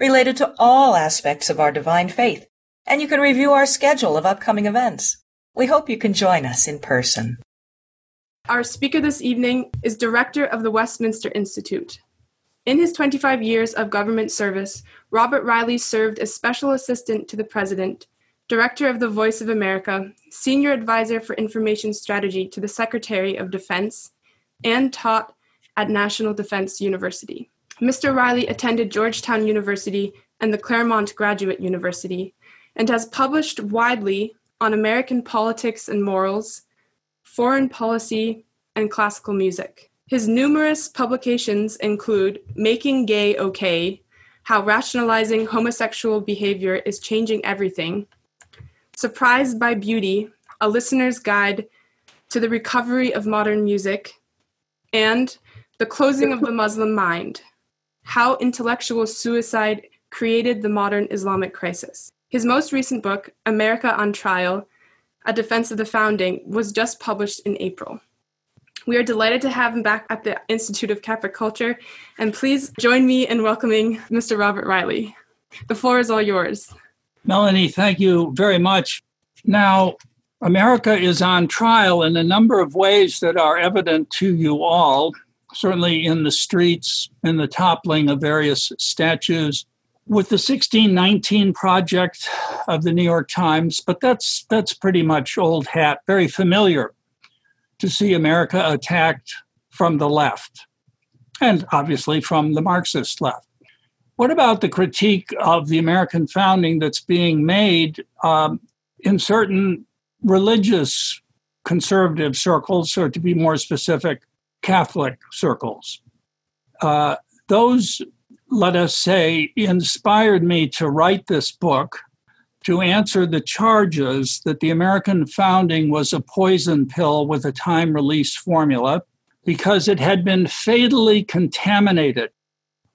related to all aspects of our divine faith, and you can review our schedule of upcoming events. We hope you can join us in person. Our speaker this evening is director of the Westminster Institute. In his 25 years of government service, Robert Riley served as special assistant to the president, director of the Voice of America, senior advisor for information strategy to the Secretary of Defense, and taught at National Defense University. Mr. Riley attended Georgetown University and the Claremont Graduate University, and has published widely on American politics and morals, foreign policy, and classical music. His numerous publications include Making Gay Okay, How Rationalizing Homosexual Behavior is Changing Everything, Surprised by Beauty, A Listener's Guide to the Recovery of Modern Music, and The Closing of the Muslim Mind, How Intellectual Suicide Created the Modern Islamic Crisis. His most recent book, America on Trial, A Defense of the Founding, was just published in April. We are delighted to have him back at the Institute of Catholic Culture, and please join me in welcoming Mr. Robert Riley. The floor is all yours. Melanie, thank you very much. Now, America is on trial in a number of ways that are evident to you all, certainly in the streets, in the toppling of various statues, with the 1619 project of the New York Times, but that's pretty much old hat, very familiar to see America attacked from the left, and obviously from the Marxist left. What about the critique of the American founding that's being made in certain religious conservative circles, or to be more specific, Catholic circles? Those, let us say, inspired me to write this book to answer the charges that the American founding was a poison pill with a time-release formula because it had been fatally contaminated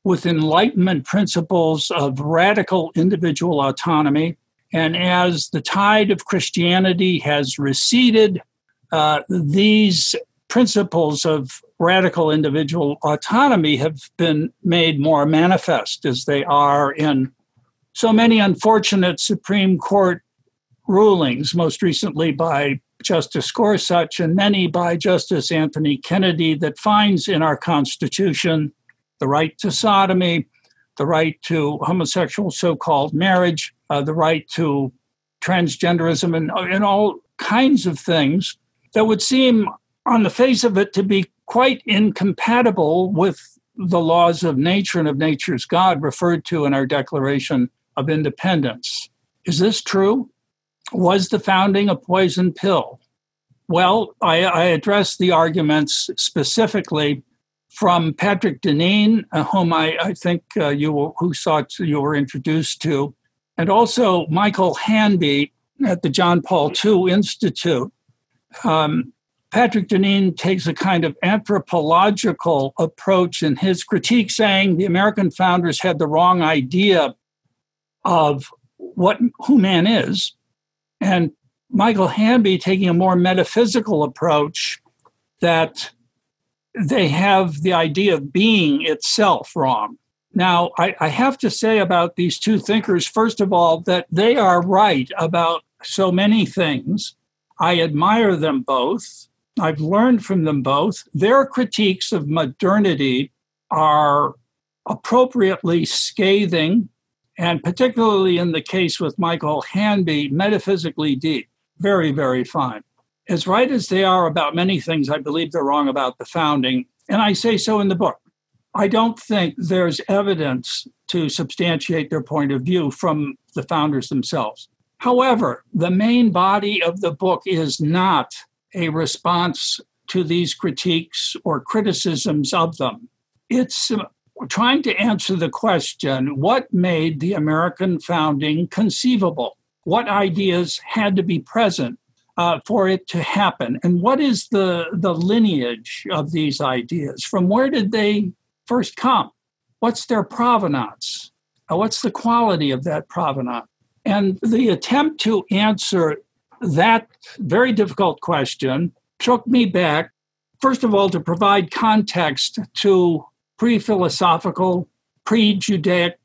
with Enlightenment principles of radical individual autonomy. And as the tide of Christianity has receded, these principles of radical individual autonomy have been made more manifest, as they are in so many unfortunate Supreme Court rulings, most recently by Justice Gorsuch and many by Justice Anthony Kennedy, that finds in our Constitution the right to sodomy, the right to homosexual so-called marriage, the right to transgenderism, and all kinds of things that would seem on the face of it to be quite incompatible with the laws of nature and of nature's God referred to in our Declaration of Independence. Is this true? Was the founding a poison pill? Well, I addressed the arguments specifically from Patrick Deneen, whom I think you were introduced to, and also Michael Hanby at the John Paul II Institute. Patrick Deneen takes a kind of anthropological approach in his critique, saying the American founders had the wrong idea of who man is, and Michael Hanby taking a more metaphysical approach that they have the idea of being itself wrong. Now, I have to say about these two thinkers, first of all, that they are right about so many things. I admire them both. I've learned from them both. Their critiques of modernity are appropriately scathing, and particularly in the case with Michael Hanby, metaphysically deep, very, very fine. As right as they are about many things, I believe they're wrong about the founding, and I say so in the book. I don't think there's evidence to substantiate their point of view from the founders themselves. However, the main body of the book is not a response to these critiques or criticisms of them. It's trying to answer the question, what made the American founding conceivable? What ideas had to be present for it to happen? And what is the lineage of these ideas? From where did they first come? What's their provenance? What's the quality of that provenance? And the attempt to answer that very difficult question took me back, first of all, to provide context to pre-philosophical, pre-Judaic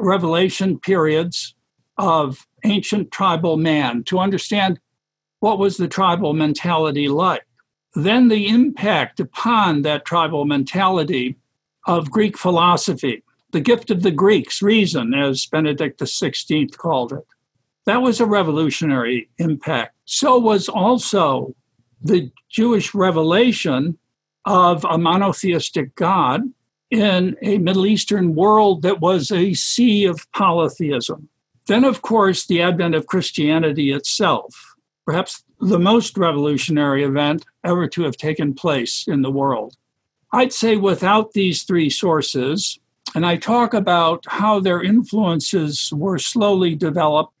revelation periods of ancient tribal man, to understand what was the tribal mentality like. Then the impact upon that tribal mentality of Greek philosophy, the gift of the Greeks, reason, as Benedict the 16th called it. That was a revolutionary impact. So was also the Jewish revelation of a monotheistic God in a Middle Eastern world that was a sea of polytheism. Then, of course, the advent of Christianity itself, perhaps the most revolutionary event ever to have taken place in the world. I'd say without these three sources, and I talk about how their influences were slowly developed,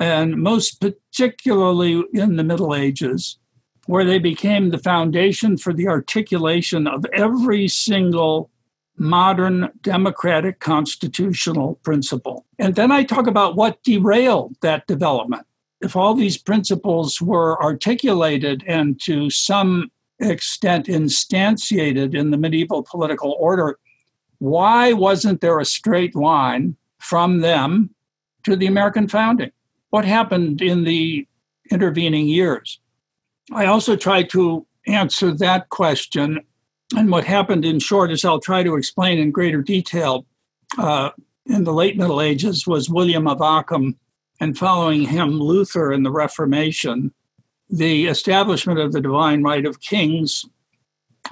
and most particularly in the Middle Ages, where they became the foundation for the articulation of every single modern democratic constitutional principle. And then I talk about what derailed that development. If all these principles were articulated and to some extent instantiated in the medieval political order, why wasn't there a straight line from them to the American founding? What happened in the intervening years? I also try to answer that question, and what happened in short, as I'll try to explain in greater detail, in the late Middle Ages was William of Ockham, and following him, Luther and the Reformation, the establishment of the divine right of kings,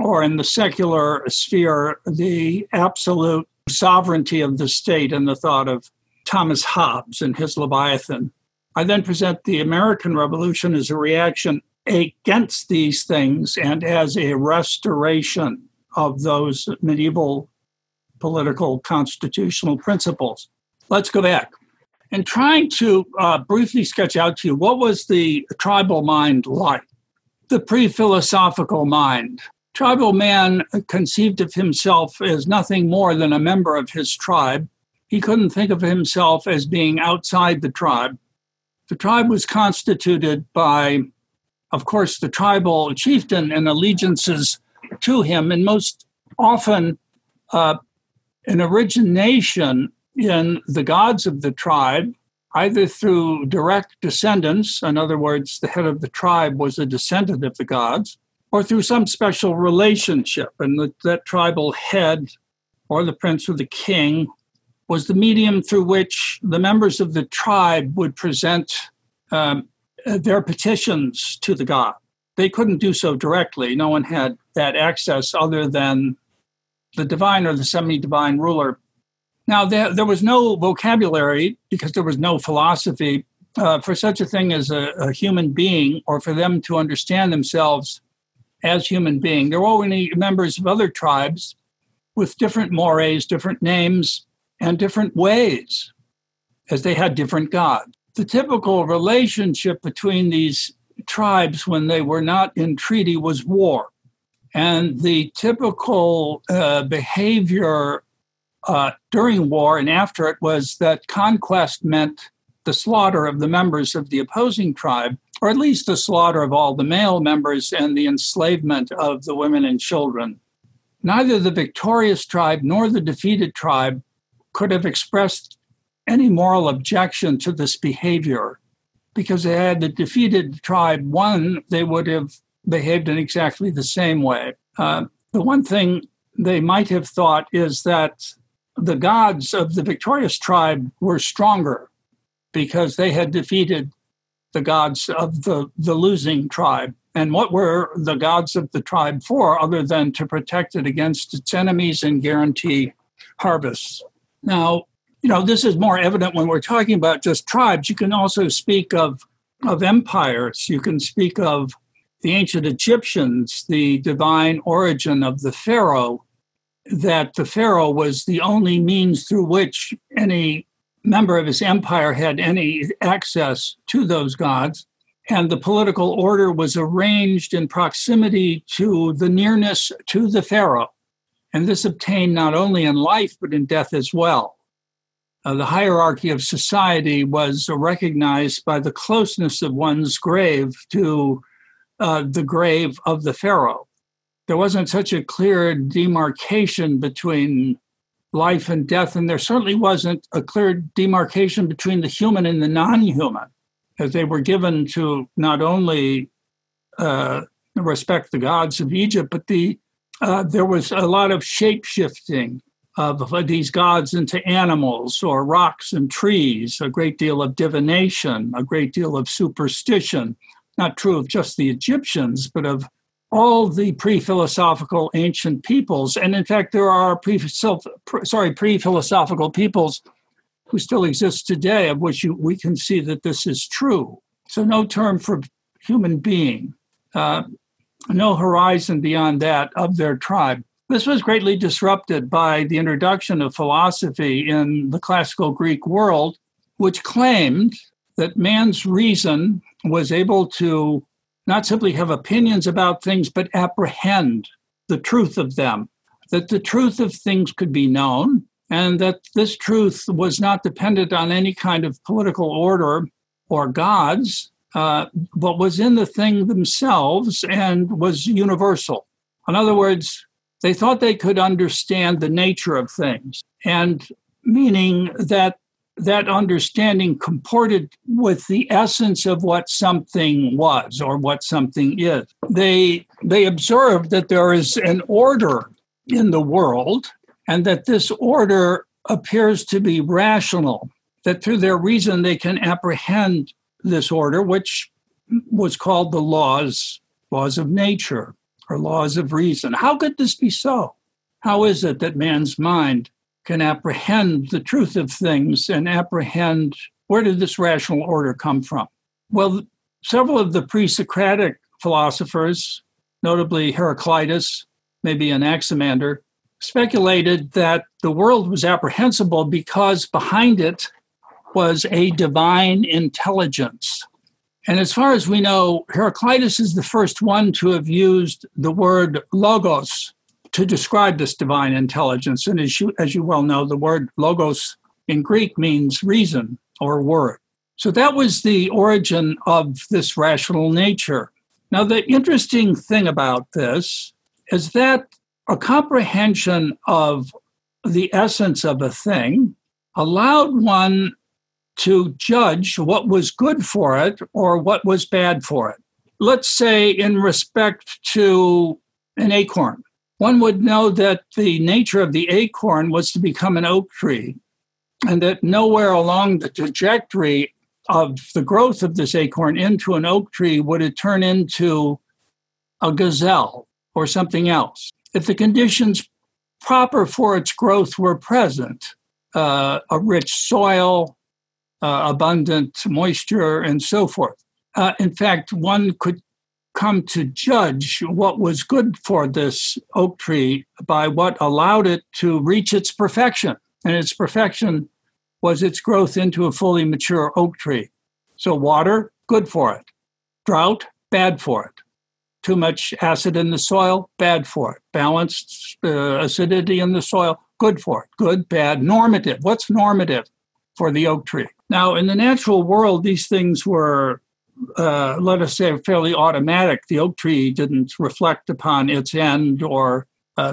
or in the secular sphere, the absolute sovereignty of the state and the thought of Thomas Hobbes and his Leviathan. I then present the American Revolution as a reaction against these things and as a restoration of those medieval political constitutional principles. Let's go back. And trying to briefly sketch out to you, what was the tribal mind like? The pre-philosophical mind. Tribal man conceived of himself as nothing more than a member of his tribe. He couldn't think of himself as being outside the tribe. The tribe was constituted by, of course, the tribal chieftain and allegiances to him, and most often an origination in the gods of the tribe, either through direct descendants, in other words, the head of the tribe was a descendant of the gods, or through some special relationship. And that tribal head, or the prince or the king, was the medium through which the members of the tribe would present their petitions to the god. They couldn't do so directly. No one had that access other than the divine or the semi-divine ruler. Now, there was no vocabulary, because there was no philosophy, for such a thing as a human being, or for them to understand themselves as human being. There were only members of other tribes with different mores, different names, and different ways, as they had different gods. The typical relationship between these tribes when they were not in treaty was war. And the typical behavior during war and after it was that conquest meant the slaughter of the members of the opposing tribe, or at least the slaughter of all the male members and the enslavement of the women and children. Neither the victorious tribe nor the defeated tribe could have expressed any moral objection to this behavior, because had the defeated tribe won, they would have behaved in exactly the same way. The one thing they might have thought is that the gods of the victorious tribe were stronger because they had defeated the gods of the losing tribe. And what were the gods of the tribe for other than to protect it against its enemies and guarantee harvests? Now, you know, this is more evident when we're talking about just tribes. You can also speak of empires. You can speak of the ancient Egyptians, the divine origin of the pharaoh, that the pharaoh was the only means through which any member of his empire had any access to those gods. And the political order was arranged in proximity to the nearness to the pharaoh. And this obtained not only in life, but in death as well. The hierarchy of society was recognized by the closeness of one's grave to the grave of the pharaoh. There wasn't such a clear demarcation between life and death, and there certainly wasn't a clear demarcation between the human and the non-human, as they were given to not only respect the gods of Egypt, but there was a lot of shape-shifting of these gods into animals or rocks and trees, a great deal of divination, a great deal of superstition, not true of just the Egyptians, but of all the pre-philosophical ancient peoples. And in fact, there are pre-philosophical peoples who still exist today, of which we can see that this is true. So no term for human being, no horizon beyond that of their tribe. This was greatly disrupted by the introduction of philosophy in the classical Greek world, which claimed that man's reason was able to not simply have opinions about things, but apprehend the truth of them, that the truth of things could be known, and that this truth was not dependent on any kind of political order or gods, but was in the thing themselves and was universal. In other words, they thought they could understand the nature of things, and meaning that that understanding comported with the essence of what something was or what something is. They observed that there is an order in the world, and that this order appears to be rational, that through their reason they can apprehend this order, which was called the laws of nature, or laws of reason. How could this be so? How is it that man's mind can apprehend the truth of things and apprehend where did this rational order come from? Well, several of the pre-Socratic philosophers, notably Heraclitus, maybe Anaximander, speculated that the world was apprehensible because behind it was a divine intelligence. And as far as we know, Heraclitus is the first one to have used the word logos to describe this divine intelligence. And as you well know, the word logos in Greek means reason or word. So that was the origin of this rational nature. Now, the interesting thing about this is that a comprehension of the essence of a thing allowed one to judge what was good for it or what was bad for it. Let's say in respect to an acorn, one would know that the nature of the acorn was to become an oak tree, and that nowhere along the trajectory of the growth of this acorn into an oak tree would it turn into a gazelle or something else. If the conditions proper for its growth were present, a rich soil, abundant moisture, and so forth. In fact, one could come to judge what was good for this oak tree by what allowed it to reach its perfection. And its perfection was its growth into a fully mature oak tree. So water, good for it. Drought, bad for it. Too much acid in the soil, bad for it. Balanced acidity in the soil, good for it. Good, bad, normative. What's normative for the oak tree? Now, in the natural world, these things were, let us say, fairly automatic. The oak tree didn't reflect upon its end or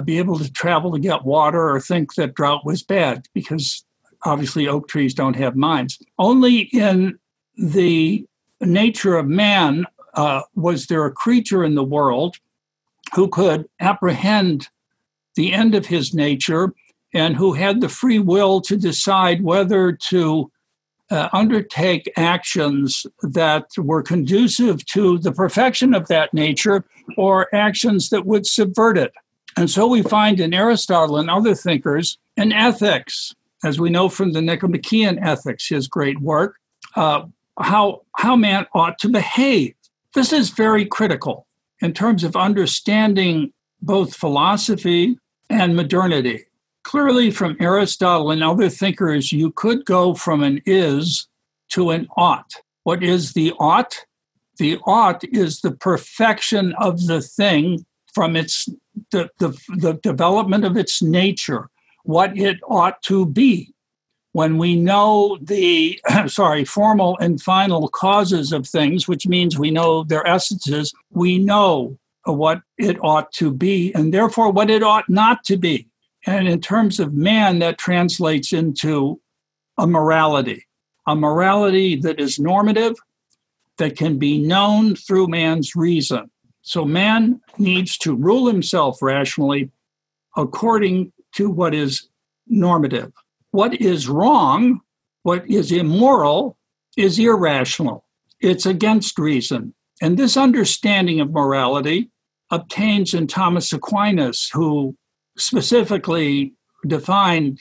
be able to travel to get water or think that drought was bad, because obviously oak trees don't have minds. Only in the nature of man was there a creature in the world who could apprehend the end of his nature and who had the free will to decide whether to undertake actions that were conducive to the perfection of that nature or actions that would subvert it. And so we find in Aristotle and other thinkers an ethics, as we know from the Nicomachean Ethics, his great work, how man ought to behave. This is very critical in terms of understanding both philosophy and modernity. Clearly, from Aristotle and other thinkers, you could go from an is to an ought. What is the ought? The ought is the perfection of the thing from its the development of its nature, what it ought to be. When we know the formal and final causes of things, which means we know their essences, we know what it ought to be, and therefore what it ought not to be. And in terms of man, that translates into a morality that is normative, that can be known through man's reason. So man needs to rule himself rationally according to what is normative. What is wrong, what is immoral, is irrational. It's against reason. And this understanding of morality obtains in Thomas Aquinas, who specifically defined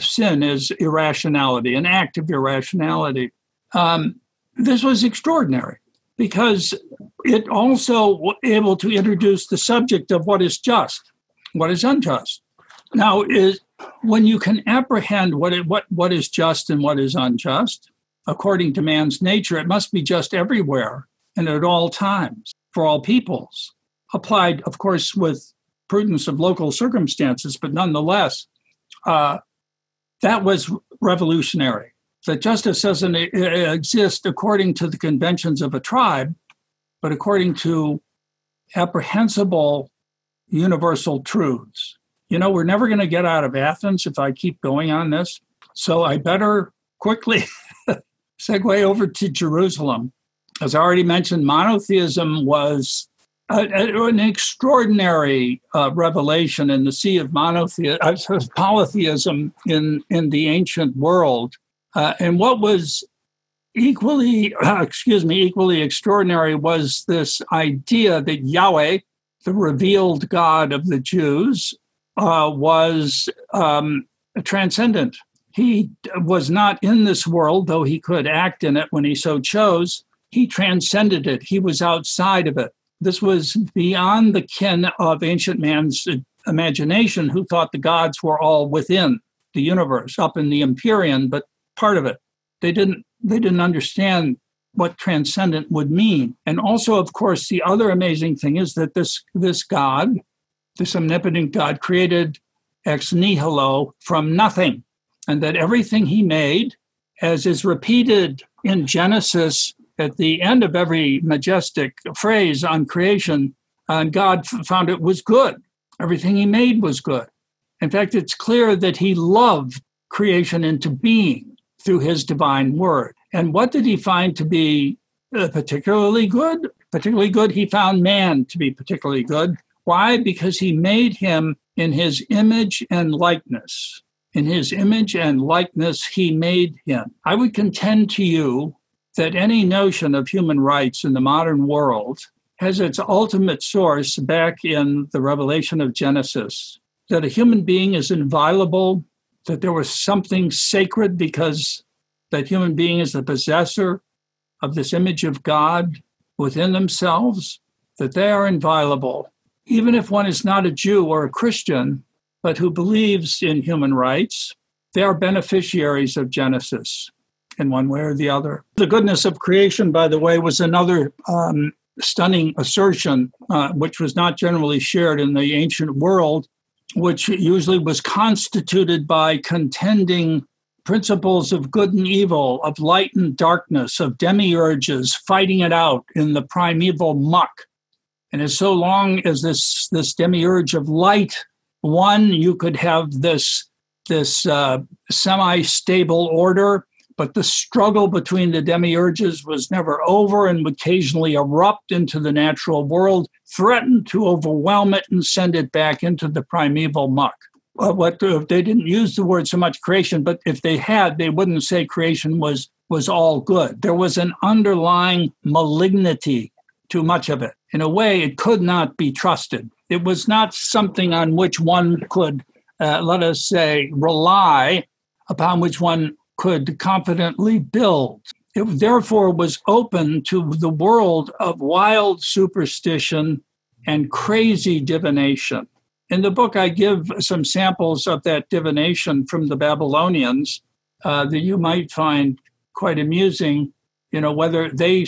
sin as irrationality, an act of irrationality. This was extraordinary because it also was able to introduce the subject of what is just, what is unjust. Now, when you can apprehend what is just and what is unjust, according to man's nature, it must be just everywhere and at all times for all peoples, applied, of course, with prudence of local circumstances, but nonetheless, that was revolutionary. That justice doesn't exist according to the conventions of a tribe, but according to apprehensible universal truths. You know, we're never going to get out of Athens if I keep going on this, so I better quickly segue over to Jerusalem. As I already mentioned, monotheism was an extraordinary revelation in the sea of polytheism in the ancient world. And what was equally extraordinary was this idea that Yahweh, the revealed God of the Jews, was transcendent. He was not in this world, though he could act in it when he so chose. He transcended it. He was outside of it. This was beyond the ken of ancient man's imagination, who thought the gods were all within the universe, up in the empyrean, but part of it. They didn't understand what transcendent would mean. And also, of course, the other amazing thing is that this God, this omnipotent God, created ex nihilo from nothing, and that everything he made, as is repeated in Genesis at the end of every majestic phrase on creation, God found it was good. Everything he made was good. In fact, it's clear that he loved creation into being through his divine word. And what did he find to be particularly good? Particularly good, he found man to be particularly good. Why? Because he made him in his image and likeness. In his image and likeness, he made him. I would contend to you that any notion of human rights in the modern world has its ultimate source back in the revelation of Genesis, that a human being is inviolable, that there was something sacred because that human being is the possessor of this image of God within themselves, that they are inviolable. Even if one is not a Jew or a Christian, but who believes in human rights, they are beneficiaries of Genesis in one way or the other. The goodness of creation, by the way, was another stunning assertion, which was not generally shared in the ancient world, which usually was constituted by contending principles of good and evil, of light and darkness, of demiurges, fighting it out in the primeval muck. And as so long as this demiurge of light won, you could have this semi-stable order. But the struggle between the demiurges was never over and would occasionally erupt into the natural world, threatened to overwhelm it and send it back into the primeval muck. They didn't use the word so much creation, but if they had, they wouldn't say creation was all good. There was an underlying malignity to much of it. In a way, it could not be trusted. It was not something on which one could, rely, upon which one could confidently build. It therefore was open to the world of wild superstition and crazy divination. In the book, I give some samples of that divination from the Babylonians that you might find quite amusing. You know, whether they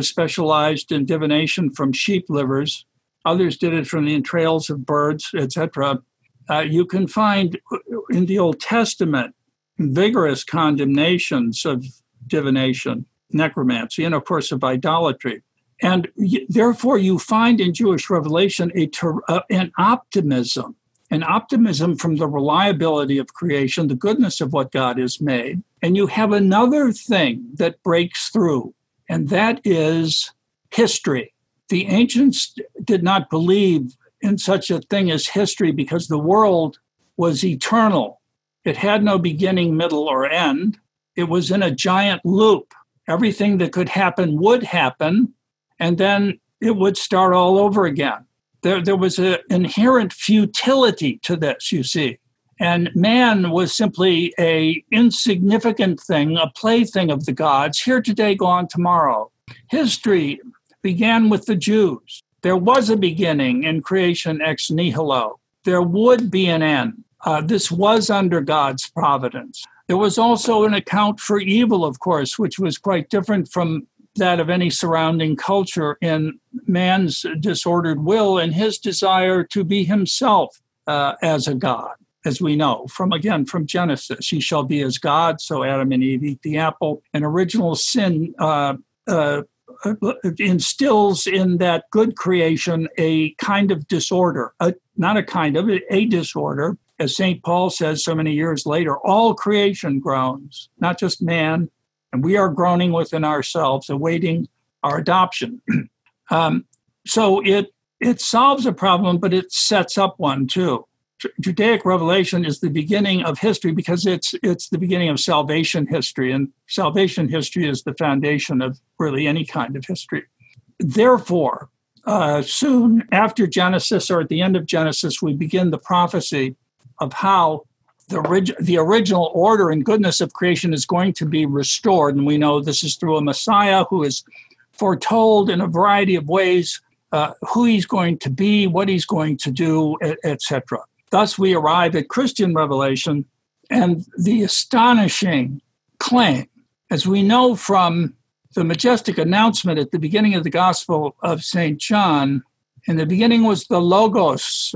specialized in divination from sheep livers, others did it from the entrails of birds, etc. You can find in the Old Testament vigorous condemnations of divination, necromancy, and of course of idolatry. And therefore, you find in Jewish Revelation an optimism from the reliability of creation, the goodness of what God has made. And you have another thing that breaks through, and that is history. The ancients did not believe in such a thing as history because the world was eternal. It had no beginning, middle, or end. It was in a giant loop. Everything that could happen would happen, and then it would start all over again. There was an inherent futility to this, you see. And man was simply an insignificant thing, a plaything of the gods, here today, gone tomorrow. History began with the Jews. There was a beginning in creation ex nihilo. There would be an end. This was under God's providence. There was also an account for evil, of course, which was quite different from that of any surrounding culture in man's disordered will and his desire to be himself as a god, as we know from Genesis. He shall be as God, so Adam and Eve eat the apple. An original sin instills in that good creation a kind of disorder, a disorder. As St. Paul says so many years later, all creation groans, not just man. And we are groaning within ourselves, awaiting our adoption. So it solves a problem, but it sets up one too. Judaic Revelation is the beginning of history because it's the beginning of salvation history, and salvation history is the foundation of really any kind of history. Therefore, soon after Genesis, or at the end of Genesis, we begin the prophecy of how the original order and goodness of creation is going to be restored. And we know this is through a Messiah who is foretold in a variety of ways, who he's going to be, what he's going to do, etc. Thus, we arrive at Christian Revelation and the astonishing claim, as we know from the majestic announcement at the beginning of the Gospel of St. John, in the beginning was the Logos.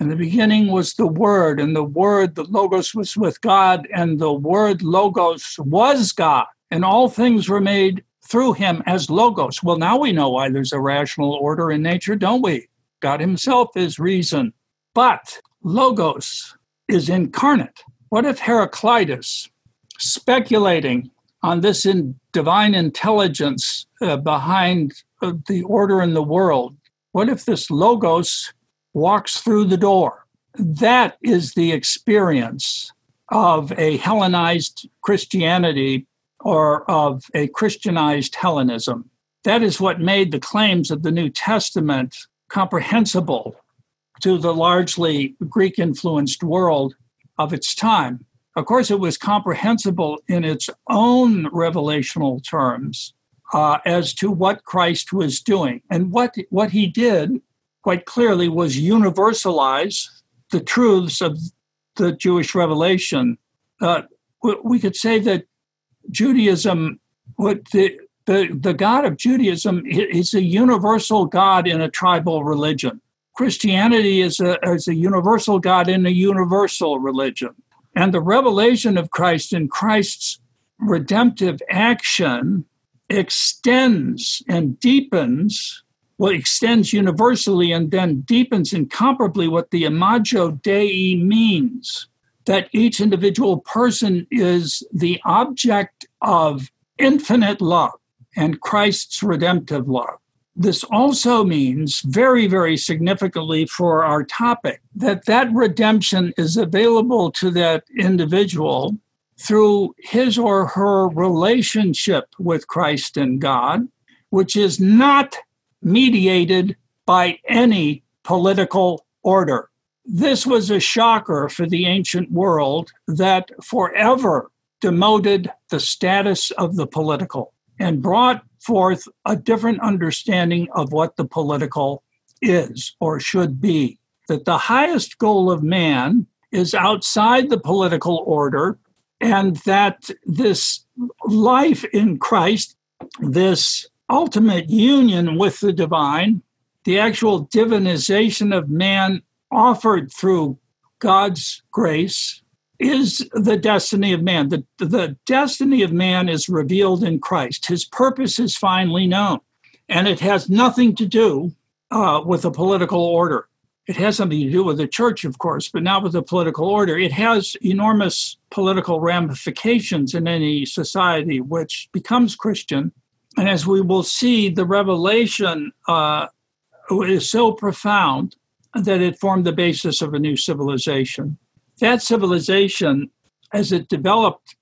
In the beginning was the Word, and the Word, the Logos, was with God, and the Word, Logos, was God. And all things were made through him as Logos. Well, now we know why there's a rational order in nature, don't we? God himself is reason. But Logos is incarnate. What if Heraclitus, speculating on this divine intelligence behind the order in the world, what if this Logos walks through the door? That is the experience of a Hellenized Christianity or of a Christianized Hellenism. That is what made the claims of the New Testament comprehensible to the largely Greek-influenced world of its time. Of course, it was comprehensible in its own revelational terms as to what Christ was doing. And what he did quite clearly was universalize the truths of the Jewish revelation. We could say that Judaism, the God of Judaism is a universal God in a tribal religion. Christianity is a universal God in a universal religion. And the revelation of Christ and Christ's redemptive action extends universally and then deepens incomparably what the imago Dei means, that each individual person is the object of infinite love and Christ's redemptive love. This also means, very, very significantly for our topic, that redemption is available to that individual through his or her relationship with Christ and God, which is not mediated by any political order. This was a shocker for the ancient world that forever demoted the status of the political and brought forth a different understanding of what the political is or should be. that the highest goal of man is outside the political order, and that this life in Christ, this ultimate union with the divine, the actual divinization of man offered through God's grace, is the destiny of man. The destiny of man is revealed in Christ. His purpose is finally known, and it has nothing to do with the political order. It has something to do with the church, of course, but not with the political order. It has enormous political ramifications in any society which becomes Christian. And as we will see, the revelation is so profound that it formed the basis of a new civilization. That civilization, as it developed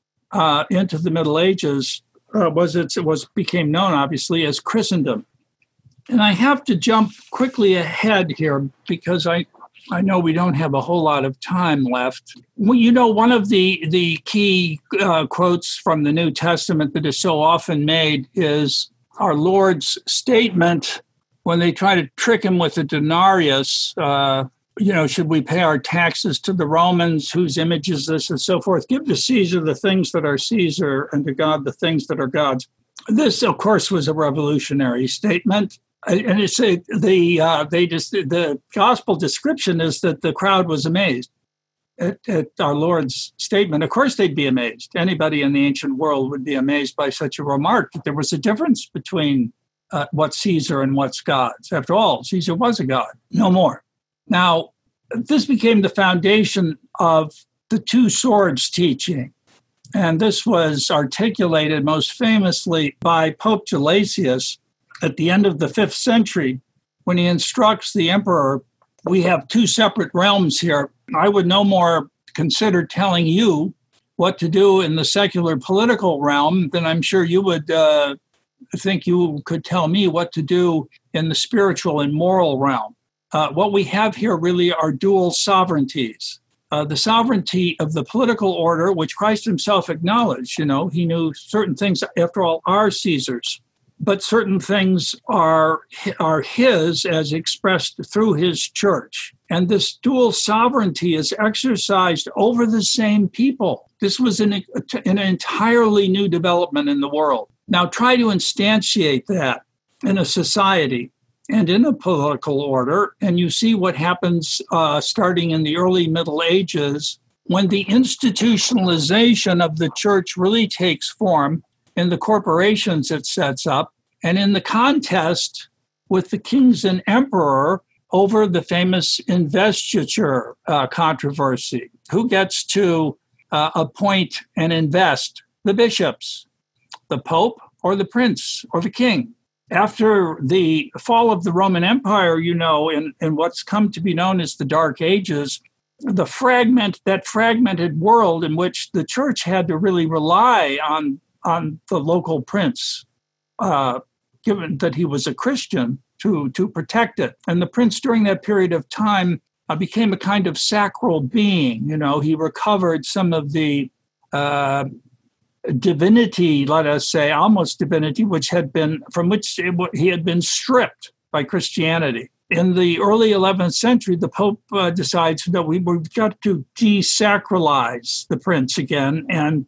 into the Middle Ages, became known, obviously, as Christendom. And I have to jump quickly ahead here because I know we don't have a whole lot of time left. Well, you know, one of the key quotes from the New Testament that is so often made is our Lord's statement when they try to trick him with a denarius, should we pay our taxes to the Romans? Whose image is this? And so forth. Give to Caesar the things that are Caesar, and to God the things that are God's. This, of course, was a revolutionary statement. And it's the gospel description is that the crowd was amazed at our Lord's statement. Of course, they'd be amazed. Anybody in the ancient world would be amazed by such a remark. That there was a difference between what's Caesar and what's God's. After all, Caesar was a god, no more. Now, this became the foundation of the two swords teaching. And this was articulated most famously by Pope Gelasius at the end of the 5th century, when he instructs the emperor, we have two separate realms here. I would no more consider telling you what to do in the secular political realm than I'm sure you would think you could tell me what to do in the spiritual and moral realm. What we have here really are dual sovereignties. The sovereignty of the political order, which Christ himself acknowledged, he knew certain things, after all, are Caesar's. But certain things are his as expressed through his church. And this dual sovereignty is exercised over the same people. This was an entirely new development in the world. Now try to instantiate that in a society and in a political order, and you see what happens starting in the early Middle Ages when the institutionalization of the church really takes form in the corporations it sets up, and in the contest with the kings and emperor over the famous investiture controversy. Who gets to appoint and invest the bishops, the pope, or the prince, or the king? After the fall of the Roman Empire, in what's come to be known as the Dark Ages, that fragmented world in which the church had to really rely on the local prince, given that he was a Christian, to protect it. And the prince during that period of time became a kind of sacral being. He recovered some of the divinity, let us say, almost divinity, he had been stripped by Christianity. In the early 11th century, the Pope decides that we've got to desacralize the prince again and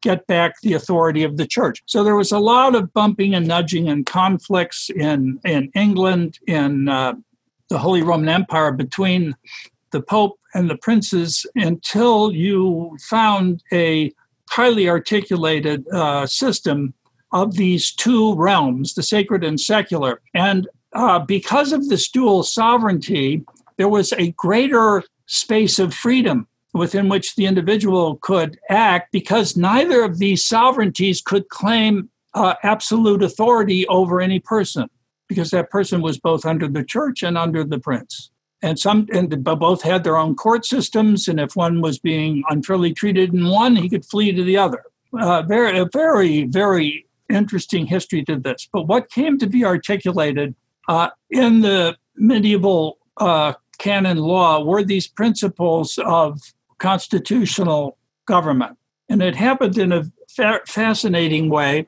get back the authority of the church. So there was a lot of bumping and nudging and conflicts in England, in the Holy Roman Empire, between the Pope and the princes, until you found a highly articulated system of these two realms, the sacred and secular. And because of this dual sovereignty, there was a greater space of freedom within which the individual could act, because neither of these sovereignties could claim absolute authority over any person, because that person was both under the church and under the prince. And both had their own court systems, and if one was being unfairly treated in one, he could flee to the other. A very, very interesting history to this. But what came to be articulated in the medieval canon law were these principles of constitutional government. And it happened in a fascinating way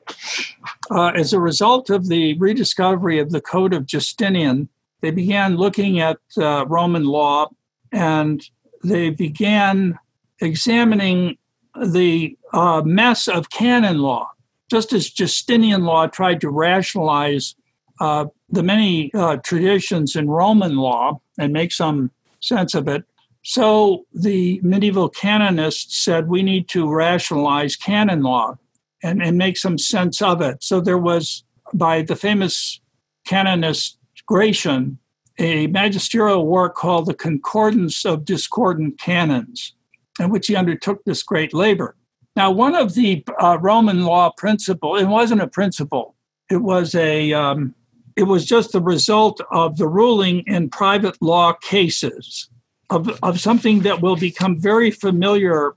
as a result of the rediscovery of the Code of Justinian. They began looking at Roman law, and they began examining the mess of canon law. Just as Justinian law tried to rationalize the many traditions in Roman law and make some sense of it, so the medieval canonists said we need to rationalize canon law and make some sense of it. So there was, by the famous canonist Gratian, a magisterial work called The Concordance of Discordant Canons, in which he undertook this great labor. Now, one of the Roman law principles, it wasn't a principle, it was it was just the result of the ruling in private law cases of something that will become very familiar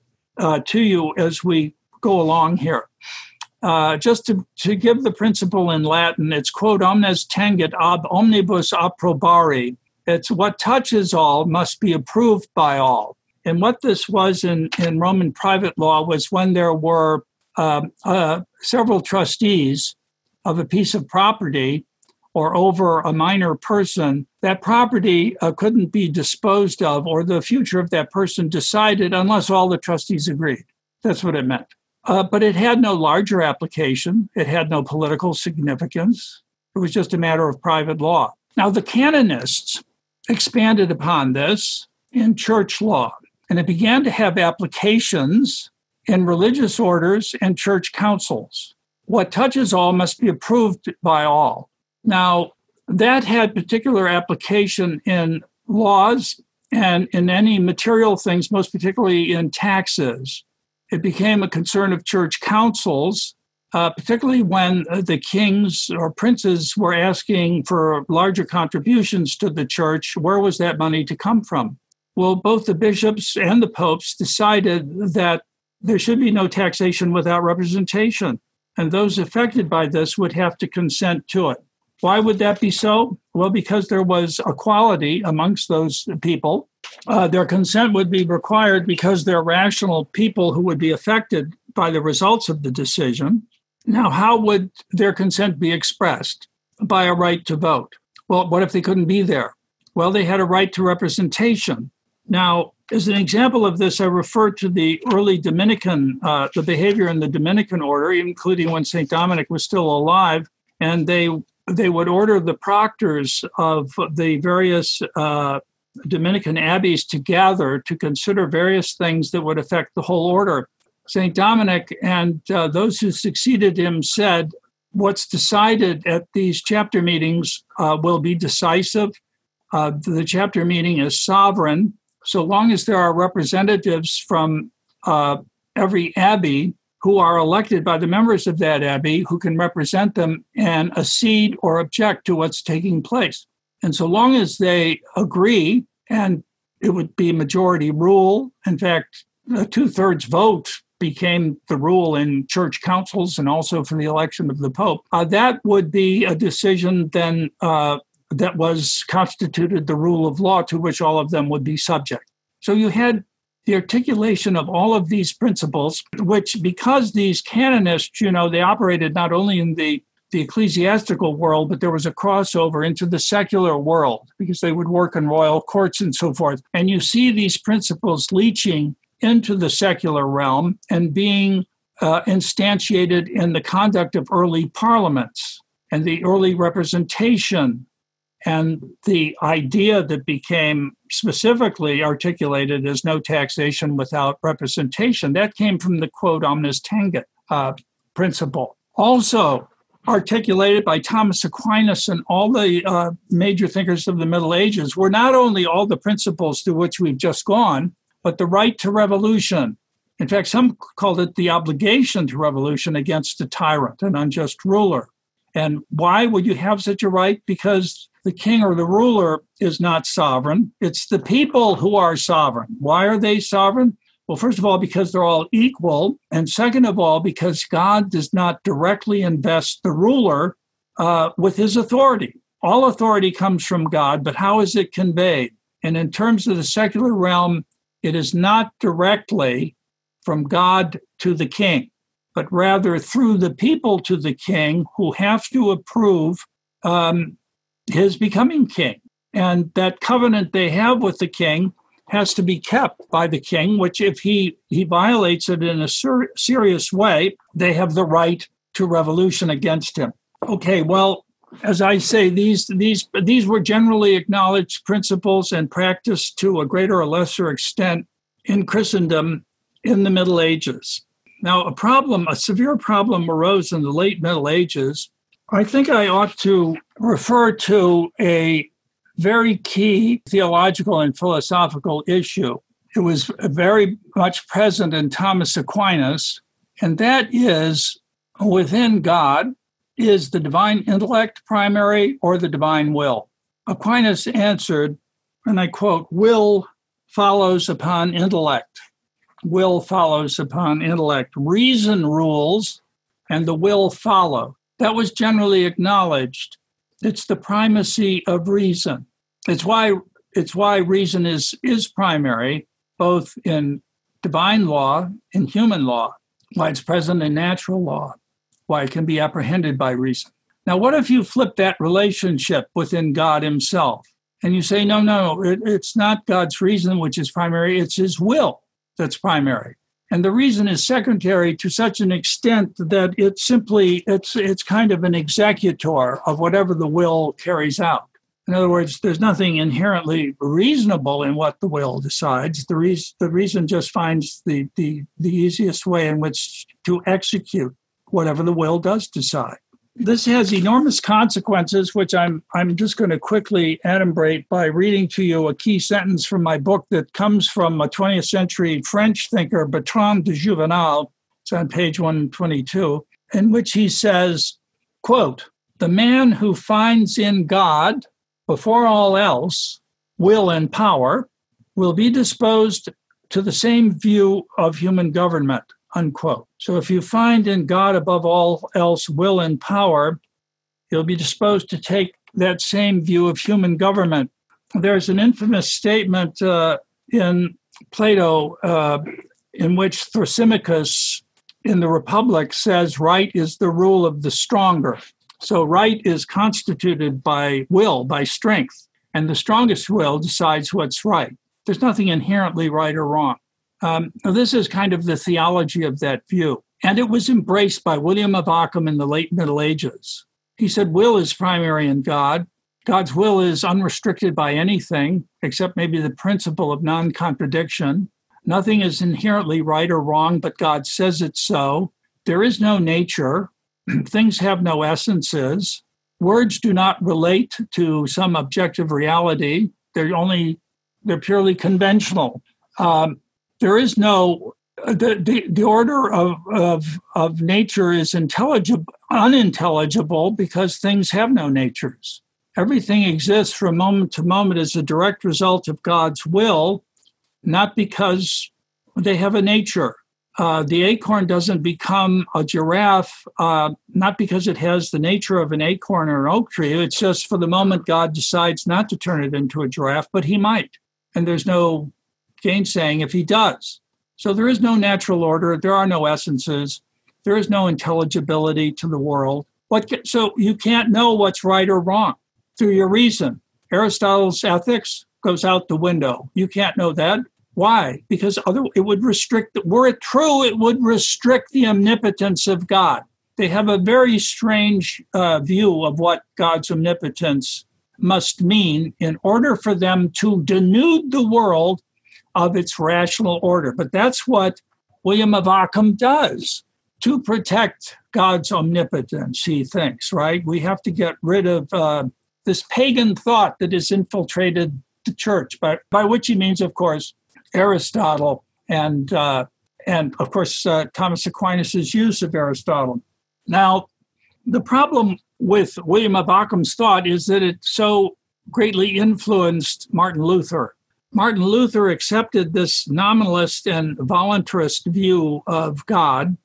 to you as we go along here. Just to give the principle in Latin, it's quod omnes tangit ab omnibus approbari. It's what touches all must be approved by all. And what this was in Roman private law was when there were several trustees of a piece of property or over a minor person, that property couldn't be disposed of or the future of that person decided unless all the trustees agreed. That's what it meant. But it had no larger application. It had no political significance. It was just a matter of private law. Now, the canonists expanded upon this in church law, and it began to have applications in religious orders and church councils. What touches all must be approved by all. Now, that had particular application in laws and in any material things, most particularly in taxes. It became a concern of church councils, particularly when the kings or princes were asking for larger contributions to the church. Where was that money to come from? Well, both the bishops and the popes decided that there should be no taxation without representation, and those affected by this would have to consent to it. Why would that be so? Well, because there was equality amongst those people. Their consent would be required because they're rational people who would be affected by the results of the decision. Now, how would their consent be expressed? By a right to vote. Well, what if they couldn't be there? Well, they had a right to representation. Now, as an example of this, I refer to the early Dominican, the behavior in the Dominican order, including when St. Dominic was still alive, and they would order the proctors of the various Dominican abbeys to gather to consider various things that would affect the whole order. St. Dominic and those who succeeded him said, what's decided at these chapter meetings will be decisive. The chapter meeting is sovereign. So long as there are representatives from every abbey who are elected by the members of that abbey who can represent them and accede or object to what's taking place. And so long as they agree, and it would be majority rule, in fact, a 2/3 vote became the rule in church councils and also for the election of the Pope, that would be a decision then that was constituted the rule of law to which all of them would be subject. So you had the articulation of all of these principles, which because these canonists, you know, they operated not only in the ecclesiastical world, but there was a crossover into the secular world because they would work in royal courts and so forth. And you see these principles leaching into the secular realm and being instantiated in the conduct of early parliaments and the early representation and the idea that became specifically articulated as no taxation without representation. That came from the quod omnes tangit principle. Also articulated by Thomas Aquinas and all the major thinkers of the Middle Ages were not only all the principles to which we've just gone, but the right to revolution. In fact, some called it the obligation to revolution against a tyrant, an unjust ruler. And why would you have such a right? Because the king or the ruler is not sovereign. It's the people who are sovereign. Why are they sovereign? Well, first of all, because they're all equal. And second of all, because God does not directly invest the ruler with his authority. All authority comes from God, but how is it conveyed? And in terms of the secular realm, it is not directly from God to the king, but rather through the people to the king who have to approve his becoming king. And that covenant they have with the king has to be kept by the king, which if he violates it in a serious way, they have the right to revolution against him. Okay, well, as I say, these were generally acknowledged principles and practiced to a greater or lesser extent in Christendom in the Middle Ages. Now, a severe problem arose in the late Middle Ages. I think I ought to refer to a very key theological and philosophical issue. It was very much present in Thomas Aquinas, and that is, within God, is the divine intellect primary or the divine will? Aquinas answered, and I quote, "Will follows upon intellect. Will follows upon intellect. Reason rules, and the will follow." That was generally acknowledged. It's the primacy of reason. It's why reason is primary, both in divine law and human law, why it's present in natural law, why it can be apprehended by reason. Now, what if you flip that relationship within God himself and you say, no, it's not God's reason which is primary, it's his will that's primary. And the reason is secondary to such an extent that it's kind of an executor of whatever the will carries out. In other words, there's nothing inherently reasonable in what the will decides. The reason just finds the easiest way in which to execute whatever the will does decide. This has enormous consequences, which I'm just going to quickly adumbrate by reading to you a key sentence from my book that comes from a 20th century French thinker, Bertrand de Juvenal. It's on page 122, in which he says, quote, "The man who finds in God, before all else, will and power, will be disposed to the same view of human government," unquote. So if you find in God above all else will and power, you'll be disposed to take that same view of human government. There's an infamous statement in Plato in which Thrasymachus in the Republic says, "Right is the rule of the stronger." So right is constituted by will, by strength, and the strongest will decides what's right. There's nothing inherently right or wrong. This is kind of the theology of that view. And it was embraced by William of Ockham in the late Middle Ages. He said, will is primary in God. God's will is unrestricted by anything, except maybe the principle of non-contradiction. Nothing is inherently right or wrong, but God says it's so. There is no nature. Things have no essences. Words do not relate to some objective reality. They're purely conventional. There is no, the order of nature is unintelligible because things have no natures. Everything exists from moment to moment as a direct result of God's will, not because they have a nature. The acorn doesn't become a giraffe, not because it has the nature of an acorn or an oak tree. It's just for the moment God decides not to turn it into a giraffe, but he might. And there's no gainsaying if he does. So there is no natural order. There are no essences. There is no intelligibility to the world. So you can't know what's right or wrong through your reason. Aristotle's ethics goes out the window. You can't know that. Why? Because it would restrict, were it true, it would restrict the omnipotence of God. They have a very strange view of what God's omnipotence must mean in order for them to denude the world of its rational order. But that's what William of Ockham does to protect God's omnipotence, he thinks, right? We have to get rid of this pagan thought that has infiltrated the church, by which he means, of course, Aristotle and of course, Thomas Aquinas' use of Aristotle. Now, the problem with William of Ockham's thought is that it so greatly influenced Martin Luther. Martin Luther accepted this nominalist and voluntarist view of God.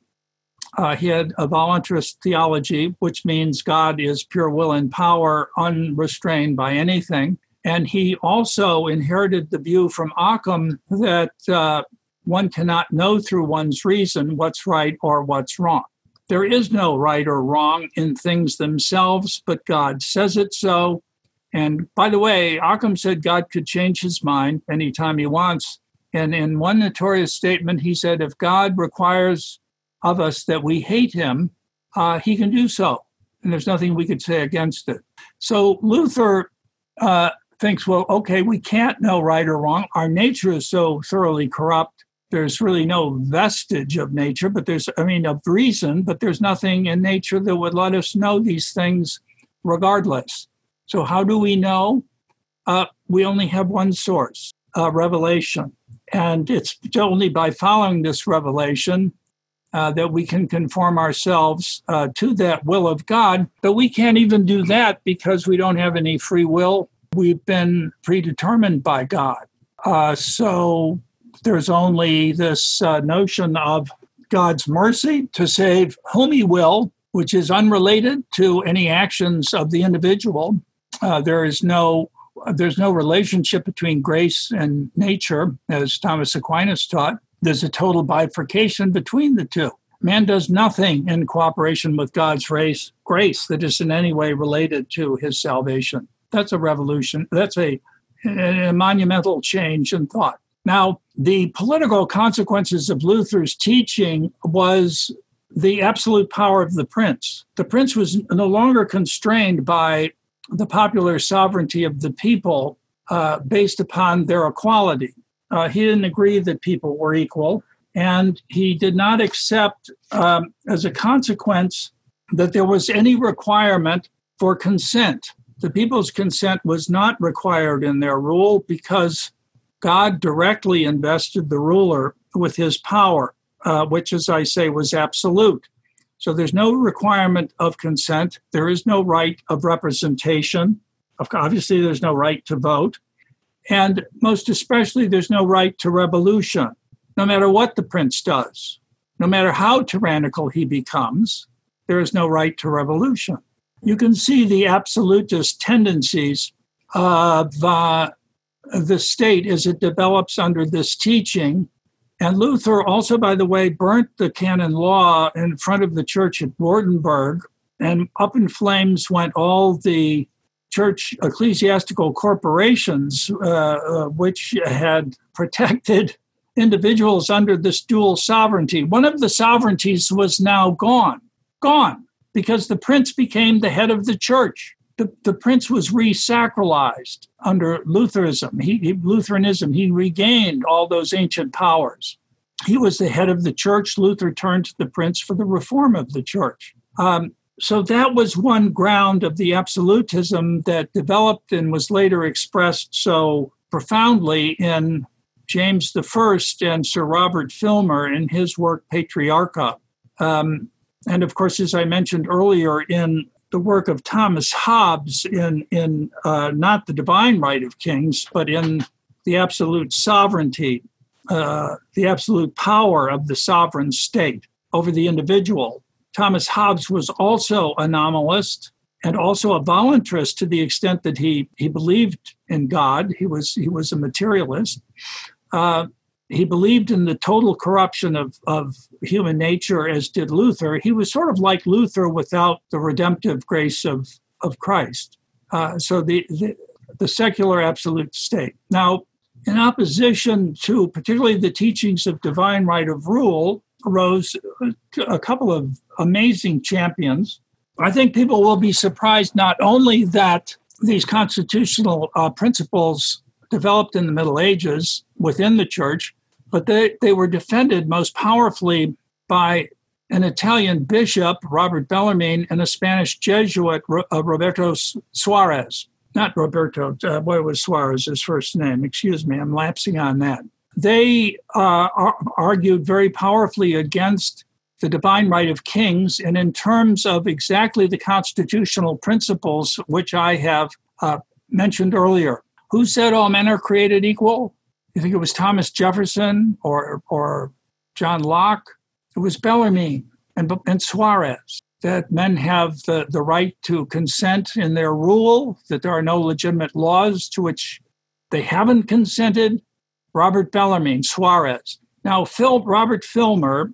He had a voluntarist theology, which means God is pure will and power, unrestrained by anything. And he also inherited the view from Ockham that one cannot know through one's reason what's right or what's wrong. There is no right or wrong in things themselves, but God says it so. And by the way, Ockham said God could change his mind anytime he wants. And in one notorious statement, he said, if God requires of us that we hate him, he can do so. And there's nothing we could say against it. So Luther thinks, well, okay, we can't know right or wrong. Our nature is so thoroughly corrupt. There's really no vestige of nature, but of reason, but there's nothing in nature that would let us know these things regardless. So how do we know? We only have one source, revelation. And it's only by following this revelation that we can conform ourselves to that will of God. But we can't even do that because we don't have any free will. We've been predetermined by God. So there's only this notion of God's mercy to save whom he will, which is unrelated to any actions of the individual. There's no relationship between grace and nature, as Thomas Aquinas taught. There's a total bifurcation between the two. Man does nothing in cooperation with God's grace that is in any way related to his salvation. That's a revolution. That's a monumental change in thought. Now, the political consequences of Luther's teaching was the absolute power of the prince. The prince was no longer constrained by the popular sovereignty of the people based upon their equality. He didn't agree that people were equal, and he did not accept as a consequence that there was any requirement for consent. The people's consent was not required in their rule because God directly invested the ruler with his power, which, as I say, was absolute. So there's no requirement of consent. There is no right of representation. Obviously, there's no right to vote. And most especially, there's no right to revolution, no matter what the prince does. No matter how tyrannical he becomes, there is no right to revolution. You can see the absolutist tendencies of the state as it develops under this teaching. And Luther also, by the way, burnt the canon law in front of the church at Wurttemberg, and up in flames went all the church ecclesiastical corporations, which had protected individuals under this dual sovereignty. One of the sovereignties was now gone, because the prince became the head of the church. The prince was re-sacralized under Lutheranism. He regained all those ancient powers. He was the head of the church. Luther turned to the prince for the reform of the church. So that was one ground of the absolutism that developed and was later expressed so profoundly in James I and Sir Robert Filmer in his work Patriarcha. And of course, as I mentioned earlier, in the work of Thomas Hobbes in not the divine right of kings, but in the absolute sovereignty, the absolute power of the sovereign state over the individual. Thomas Hobbes was also a nominalist and also a voluntarist to the extent that he believed in God. He was a materialist. He believed in the total corruption of human nature, as did Luther. He was sort of like Luther without the redemptive grace of Christ. So the secular absolute state. Now, in opposition to particularly the teachings of divine right of rule, arose a couple of amazing champions. I think people will be surprised not only that these constitutional principles developed in the Middle Ages within the church, but they were defended most powerfully by an Italian bishop, Robert Bellarmine, and a Spanish Jesuit, Roberto Suarez. Not Roberto, what was Suarez's first name? Excuse me, I'm lapsing on that. They argued very powerfully against the divine right of kings, and in terms of exactly the constitutional principles which I have mentioned earlier. Who said all men are created equal? You think it was Thomas Jefferson or John Locke? It was Bellarmine and Suarez, that men have the right to consent in their rule, that there are no legitimate laws to which they haven't consented. Robert Bellarmine, Suarez. Now, Robert Filmer,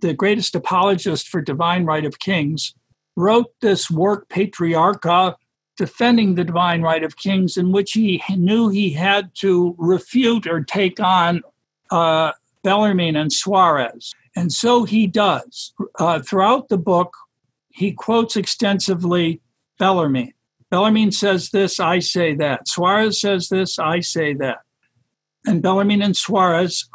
the greatest apologist for divine right of kings, wrote this work, Patriarcha, defending the divine right of kings, in which he knew he had to refute or take on Bellarmine and Suarez. And so he does. Throughout the book, he quotes extensively Bellarmine. Bellarmine says this, I say that. Suarez says this, I say that. And Bellarmine and Suarez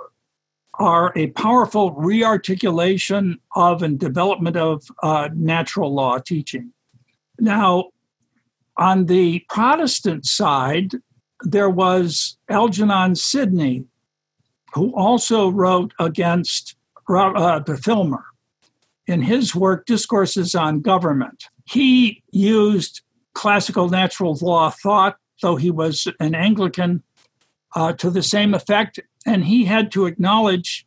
are a powerful rearticulation of and development of natural law teaching. Now, on the Protestant side, there was Algernon Sidney, who also wrote against the Filmer. In his work, Discourses on Government, he used classical natural law thought, though he was an Anglican, to the same effect. And he had to acknowledge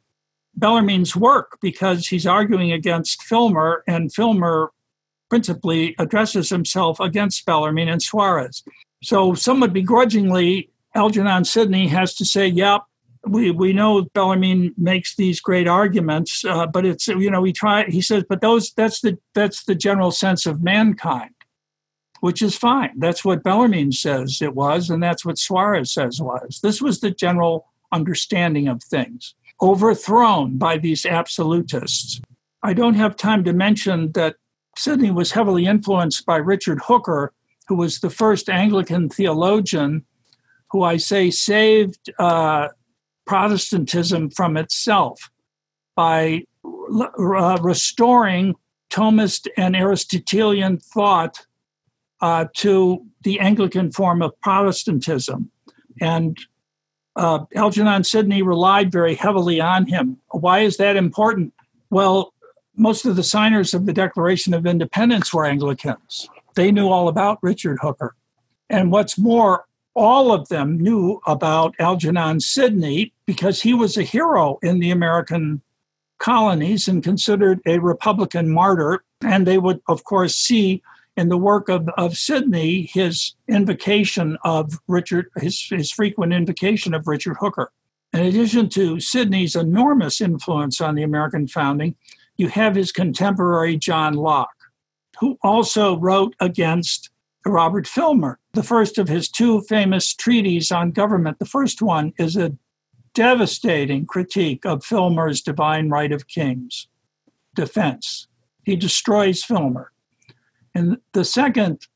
Bellarmine's work because he's arguing against Filmer, and Filmer principally addresses himself against Bellarmine and Suarez. So somewhat begrudgingly, Algernon Sidney has to say, yep, we know Bellarmine makes these great arguments, but it's, you know, he says, but that's the general sense of mankind, which is fine. That's what Bellarmine says it was, and that's what Suarez says was. This was the general understanding of things, overthrown by these absolutists. I don't have time to mention that Sidney was heavily influenced by Richard Hooker, who was the first Anglican theologian who I say saved Protestantism from itself by restoring Thomist and Aristotelian thought to the Anglican form of Protestantism. And Algernon Sidney relied very heavily on him. Why is that important? Well, most of the signers of the Declaration of Independence were Anglicans. They knew all about Richard Hooker. And what's more, all of them knew about Algernon Sidney because he was a hero in the American colonies and considered a Republican martyr. And they would, of course, see in the work of Sidney his invocation of Richard, his frequent invocation of Richard Hooker. In addition to Sidney's enormous influence on the American founding, you have his contemporary John Locke, who also wrote against Robert Filmer. The first of his two famous treatises on government, the first one is a devastating critique of Filmer's divine right of kings defense. He destroys Filmer. And the second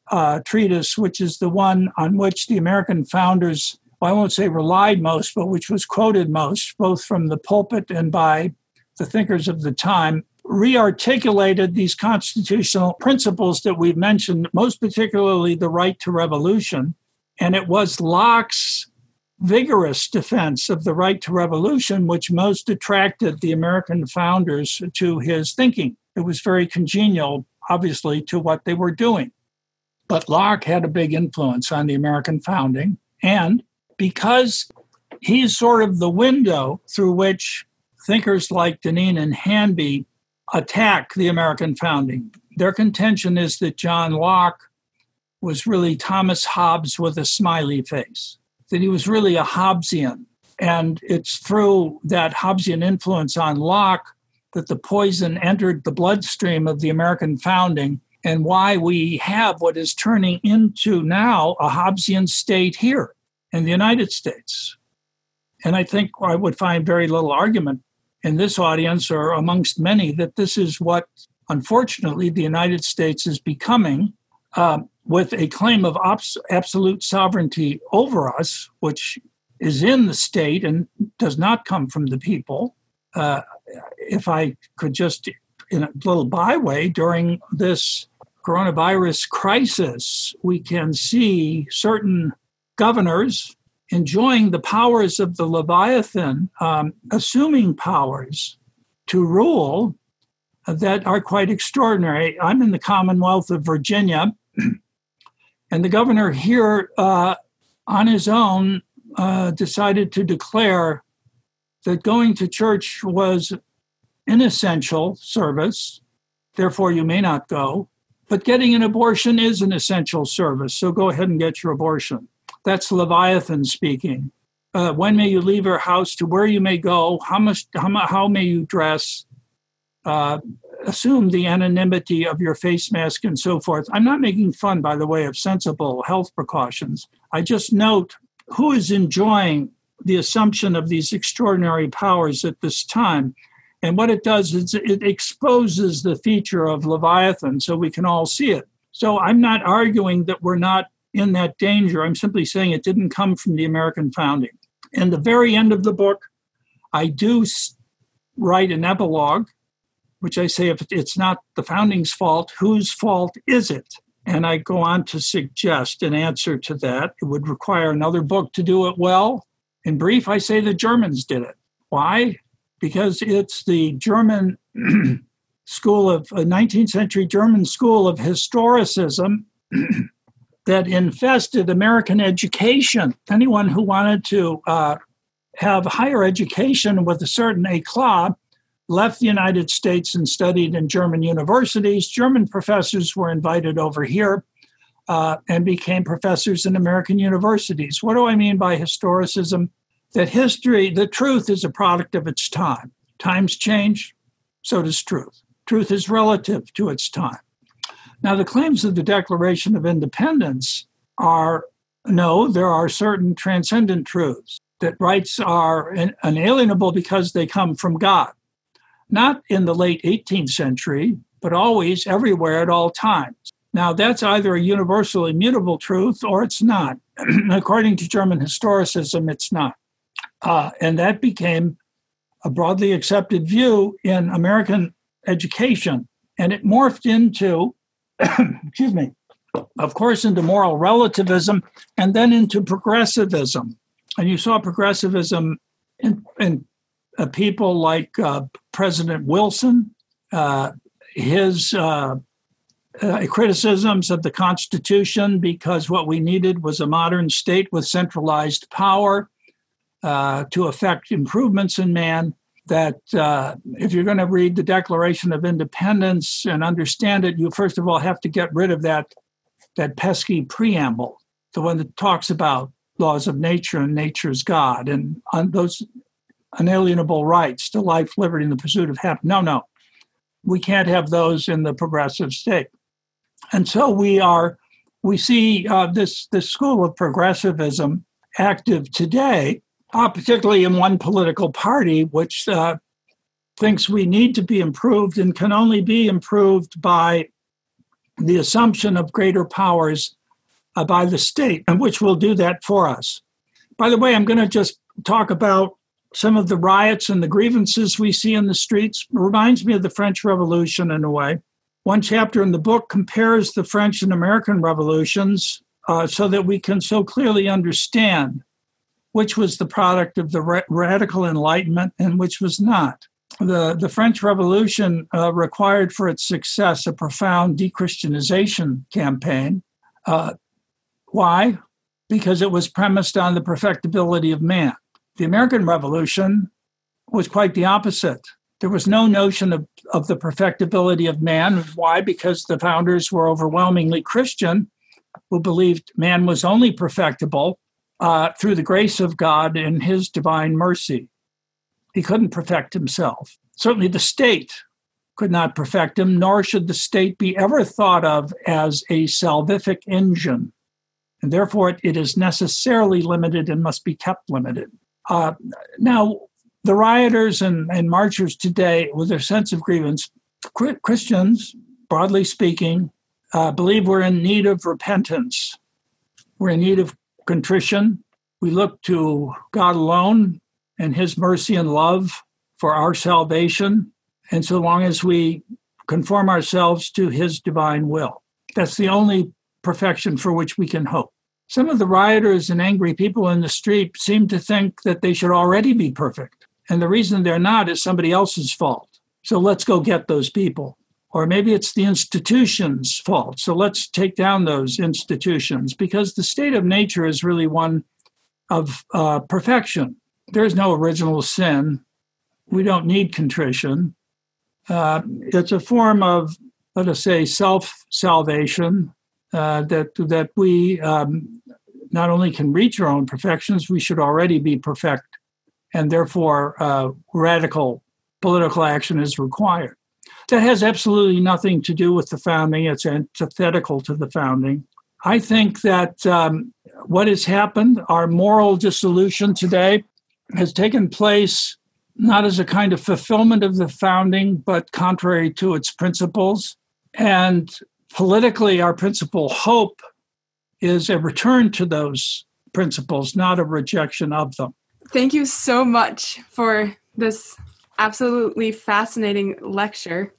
treatise, which is the one on which the American founders, well, I won't say relied most, but which was quoted most, both from the pulpit and by the thinkers of the time, rearticulated these constitutional principles that we've mentioned, most particularly the right to revolution. And it was Locke's vigorous defense of the right to revolution which most attracted the American founders to his thinking. It was very congenial, obviously, to what they were doing. But Locke had a big influence on the American founding. And because he's sort of the window through which thinkers like Deneen and Hanby attack the American founding, their contention is that John Locke was really Thomas Hobbes with a smiley face, that he was really a Hobbesian. And it's through that Hobbesian influence on Locke that the poison entered the bloodstream of the American founding, and why we have what is turning into now a Hobbesian state here in the United States. And I think I would find very little argument in this audience or amongst many that this is what, unfortunately, the United States is becoming with a claim of absolute sovereignty over us, which is in the state and does not come from the people. If I could just, in a little byway, during this coronavirus crisis, we can see certain governors enjoying the powers of the Leviathan, assuming powers to rule that are quite extraordinary. I'm in the Commonwealth of Virginia, and the governor here on his own decided to declare that going to church was an essential service, therefore you may not go, but getting an abortion is an essential service, so go ahead and get your abortion. That's Leviathan speaking. When may you leave your house, to where you may go, how may you dress, assume the anonymity of your face mask and so forth. I'm not making fun, by the way, of sensible health precautions. I just note who is enjoying the assumption of these extraordinary powers at this time. And what it does is it exposes the feature of Leviathan so we can all see it. So I'm not arguing that we're not in that danger. I'm simply saying it didn't come from the American founding. And the very end of the book, I do write an epilogue, which I say, if it's not the founding's fault, whose fault is it? And I go on to suggest an answer to that. It would require another book to do it well. In brief, I say the Germans did it. Why? Because it's the German school of 19th century German school of historicism that infested American education. Anyone who wanted to have higher education with a certain éclat left the United States and studied in German universities. German professors were invited over here and became professors in American universities. What do I mean by historicism? That history, the truth is a product of its time. Times change, so does truth. Truth is relative to its time. Now, the claims of the Declaration of Independence are, no, there are certain transcendent truths, that rights are inalienable because they come from God. Not in the late 18th century, but always, everywhere, at all times. Now, that's either a universal, immutable truth or it's not. According to German historicism, it's not. And that became a broadly accepted view in American education. And it morphed into, excuse me, of course, into moral relativism and then into progressivism. And you saw progressivism in people like President Wilson, his criticisms of the Constitution, because what we needed was a modern state with centralized power to effect improvements in man. That if you're going to read the Declaration of Independence and understand it, you first of all have to get rid of that pesky preamble, the one that talks about laws of nature and nature's God and on those inalienable rights to life, liberty, and the pursuit of happiness. No, we can't have those in the progressive state. And so we see this school of progressivism active today, particularly in one political party, which thinks we need to be improved and can only be improved by the assumption of greater powers by the state, and which will do that for us. By the way, I'm going to just talk about some of the riots and the grievances we see in the streets. It reminds me of the French Revolution in a way. One chapter in the book compares the French and American revolutions so that we can so clearly understand which was the product of the radical Enlightenment and which was not. The French Revolution required for its success a profound de-Christianization campaign. Why? Because it was premised on the perfectibility of man. The American Revolution was quite the opposite. There was no notion of the perfectibility of man. Why? Because the founders were overwhelmingly Christian, who believed man was only perfectible through the grace of God and his divine mercy. He couldn't perfect himself. Certainly the state could not perfect him, nor should the state be ever thought of as a salvific engine. And therefore, it is necessarily limited and must be kept limited. Now, the rioters and marchers today, with their sense of grievance, Christians, broadly speaking, believe we're in need of repentance. We're in need of contrition. We look to God alone and his mercy and love for our salvation. And so long as we conform ourselves to his divine will, that's the only perfection for which we can hope. Some of the rioters and angry people in the street seem to think that they should already be perfect. And the reason they're not is somebody else's fault. So let's go get those people. Or maybe it's the institution's fault. So let's take down those institutions, because the state of nature is really one of perfection. There's no original sin. We don't need contrition. It's a form of, let us say, self-salvation. That we not only can reach our own perfections, we should already be perfect, and therefore radical political action is required. That has absolutely nothing to do with the founding. It's antithetical to the founding. I think that what has happened, our moral dissolution today, has taken place not as a kind of fulfillment of the founding, but contrary to its principles. And politically, our principal hope is a return to those principles, not a rejection of them. Thank you so much for this absolutely fascinating lecture.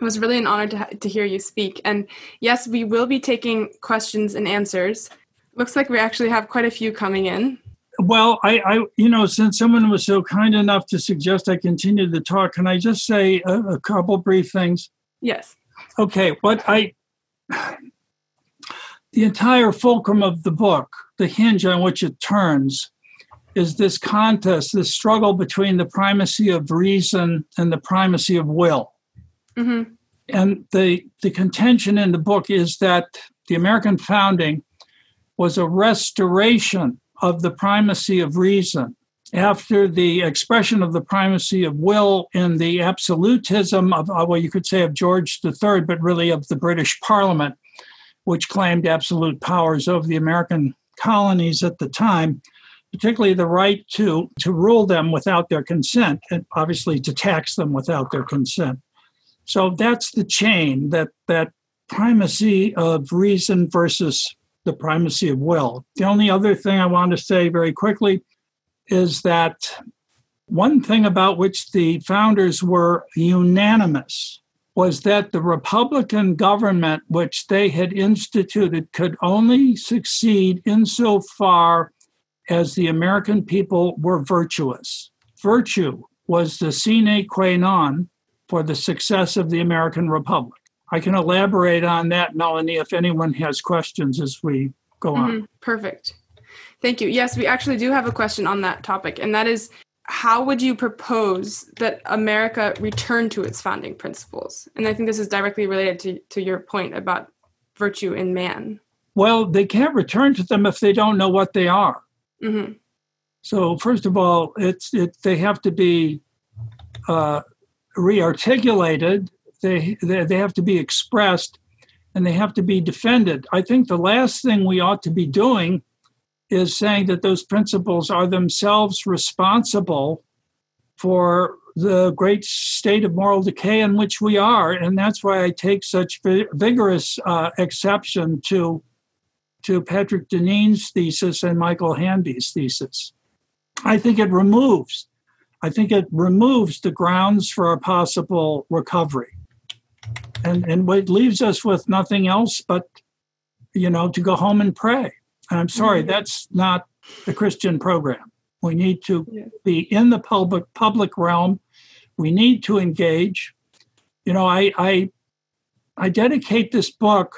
It was really an honor to hear you speak. And yes, we will be taking questions and answers. Looks like we actually have quite a few coming in. Well, I since someone was so kind enough to suggest I continue the talk, can I just say a couple brief things? Yes. Okay. The entire fulcrum of the book, the hinge on which it turns, is this contest, this struggle between the primacy of reason and the primacy of will. Mm-hmm. And the contention in the book is that the American founding was a restoration of the primacy of reason after the expression of the primacy of will in the absolutism of, well, you could say of George III, but really of the British Parliament, which claimed absolute powers over the American colonies at the time, particularly the right to rule them without their consent, and obviously to tax them without their consent. So that's the chain, that primacy of reason versus the primacy of will. The only other thing I want to say very quickly is that one thing about which the founders were unanimous was that the Republican government which they had instituted could only succeed insofar as the American people were virtuous. Virtue was the sine qua non for the success of the American Republic. I can elaborate on that, Melanie, if anyone has questions as we go on. Perfect. Thank you. Yes, we actually do have a question on that topic, and that is, how would you propose that America return to its founding principles? And I think this is directly related to your point about virtue in man. Well, they can't return to them if they don't know what they are. Mm-hmm. So first of all, they have to be rearticulated. They have to be expressed, and they have to be defended. I think the last thing we ought to be doing is saying that those principles are themselves responsible for the great state of moral decay in which we are. And that's why I take such vigorous exception to Patrick Deneen's thesis and Michael Hanby's thesis. I think it removes the grounds for a possible recovery. And it leaves us with nothing else but, to go home and pray. And I'm sorry, that's not the Christian program. We need to be in the public realm. We need to engage. I dedicate this book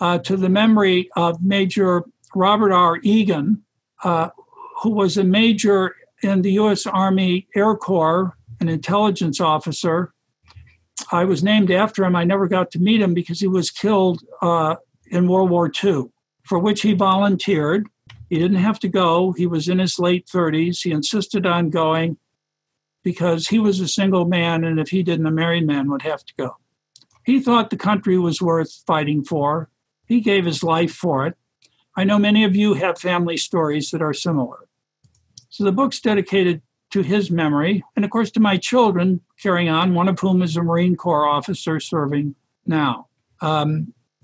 to the memory of Major Robert R. Egan, who was a major in the U.S. Army Air Corps, an intelligence officer. I was named after him. I never got to meet him because he was killed in World War II, for which he volunteered. He didn't have to go. He was in his late 30s. He insisted on going because he was a single man, and if he didn't, a married man would have to go. He thought the country was worth fighting for. He gave his life for it. I know many of you have family stories that are similar. So the book's dedicated to his memory, and of course to my children carrying on, one of whom is a Marine Corps officer serving now.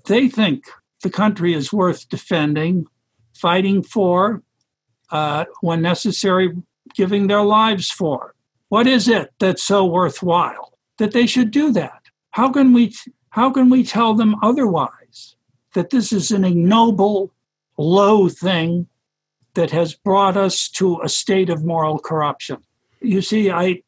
They think the country is worth defending, fighting for, when necessary, giving their lives for. What is it that's so worthwhile that they should do that? How can we tell them otherwise, that this is an ignoble, low thing that has brought us to a state of moral corruption? You see, I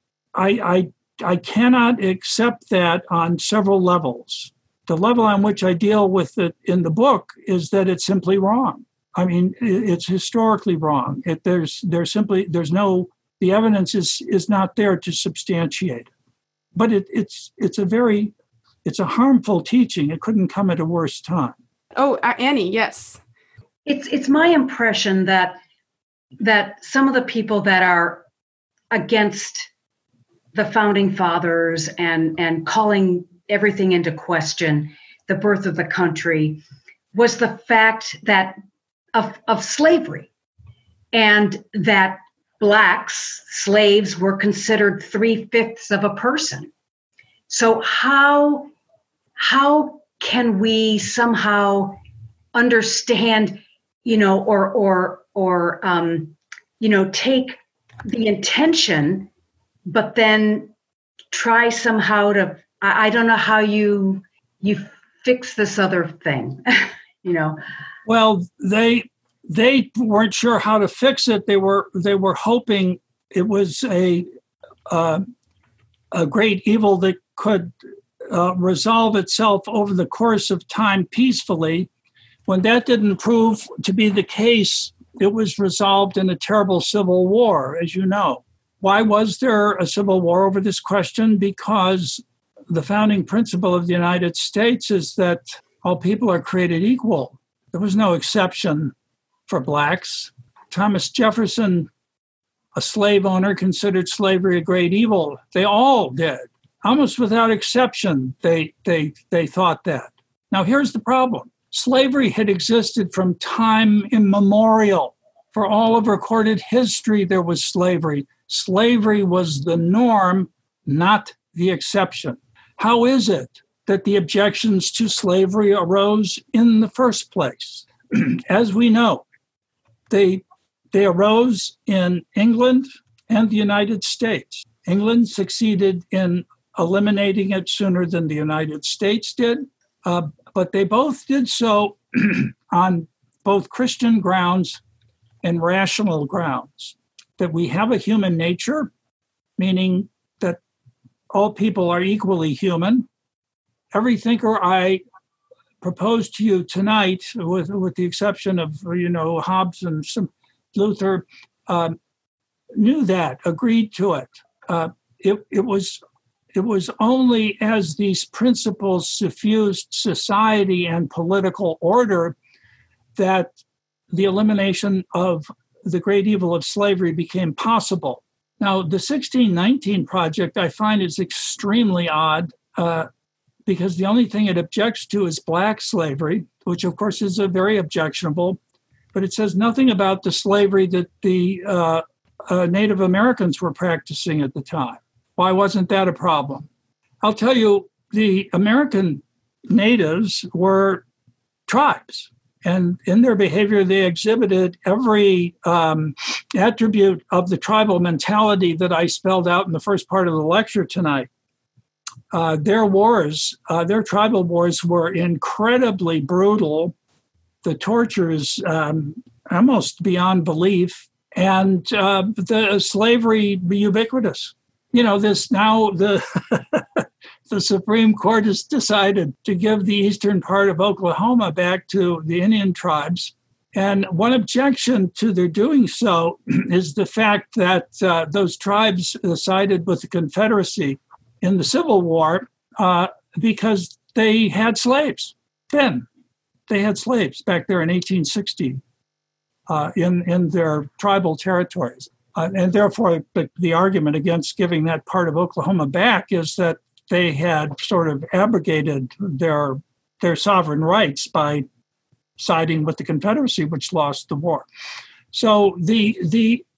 cannot accept that on several levels. The level on which I deal with it in the book is that it's simply wrong. I mean, it's historically wrong. The evidence is not there to substantiate it. But it's a harmful teaching. It couldn't come at a worse time. Oh, Annie, yes. It's my impression that some of the people that are against the founding fathers and calling everything into question, the birth of the country, was the fact that of slavery, and that Blacks, slaves, were considered 3/5 of a person. So how can we somehow understand, take the intention, but then try somehow to, I don't know how you fix this other thing, Well, they weren't sure how to fix it. They were hoping it was a great evil that could resolve itself over the course of time peacefully. When that didn't prove to be the case, it was resolved in a terrible civil war, as you know. Why was there a civil war over this question? Because the founding principle of the United States is that all people are created equal. There was no exception for Blacks. Thomas Jefferson, a slave owner, considered slavery a great evil. They all did. Almost without exception, they thought that. Now, here's the problem. Slavery had existed from time immemorial. For all of recorded history, there was slavery. Slavery was the norm, not the exception. How is it that the objections to slavery arose in the first place? As we know, they arose in England and the United States. England succeeded in eliminating it sooner than the United States did, but they both did so on both Christian grounds and rational grounds, that we have a human nature, meaning that all people are equally human. Every thinker I proposed to you tonight, with the exception of, Hobbes and Luther, knew that, agreed to it. It was only as these principles suffused society and political order that the elimination of the great evil of slavery became possible. Now, the 1619 project I find is extremely odd, because the only thing it objects to is Black slavery, which of course is a very objectionable, but it says nothing about the slavery that the Native Americans were practicing at the time. Why wasn't that a problem? I'll tell you, the American natives were tribes, and in their behavior, they exhibited every attribute of the tribal mentality that I spelled out in the first part of the lecture tonight. Their tribal wars were incredibly brutal. The tortures almost beyond belief, and the slavery ubiquitous. This now the Supreme Court has decided to give the eastern part of Oklahoma back to the Indian tribes, and one objection to their doing so is the fact that those tribes sided with the Confederacy in the Civil War, because they had slaves. Then they had slaves back there in 1860 in their tribal territories. And therefore, the argument against giving that part of Oklahoma back is that they had sort of abrogated their sovereign rights by siding with the Confederacy, which lost the war. So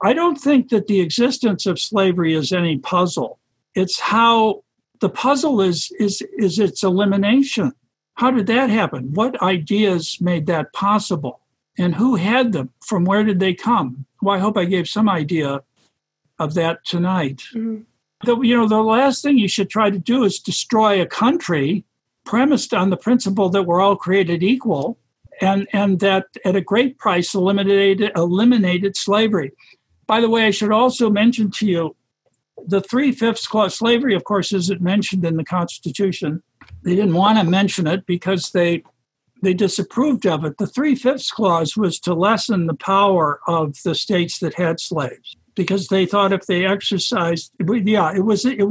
I don't think that the existence of slavery is any puzzle. It's how the puzzle is its elimination. How did that happen? What ideas made that possible? And who had them? From where did they come? Well, I hope I gave some idea of that tonight. Mm-hmm. The last thing you should try to do is destroy a country premised on the principle that we're all created equal, and that at a great price eliminated slavery. By the way, I should also mention to you, the 3/5 clause, slavery, of course, isn't mentioned in the Constitution. They didn't want to mention it because they disapproved of it. The 3/5 clause was to lessen the power of the states that had slaves, because they thought if they exercised, it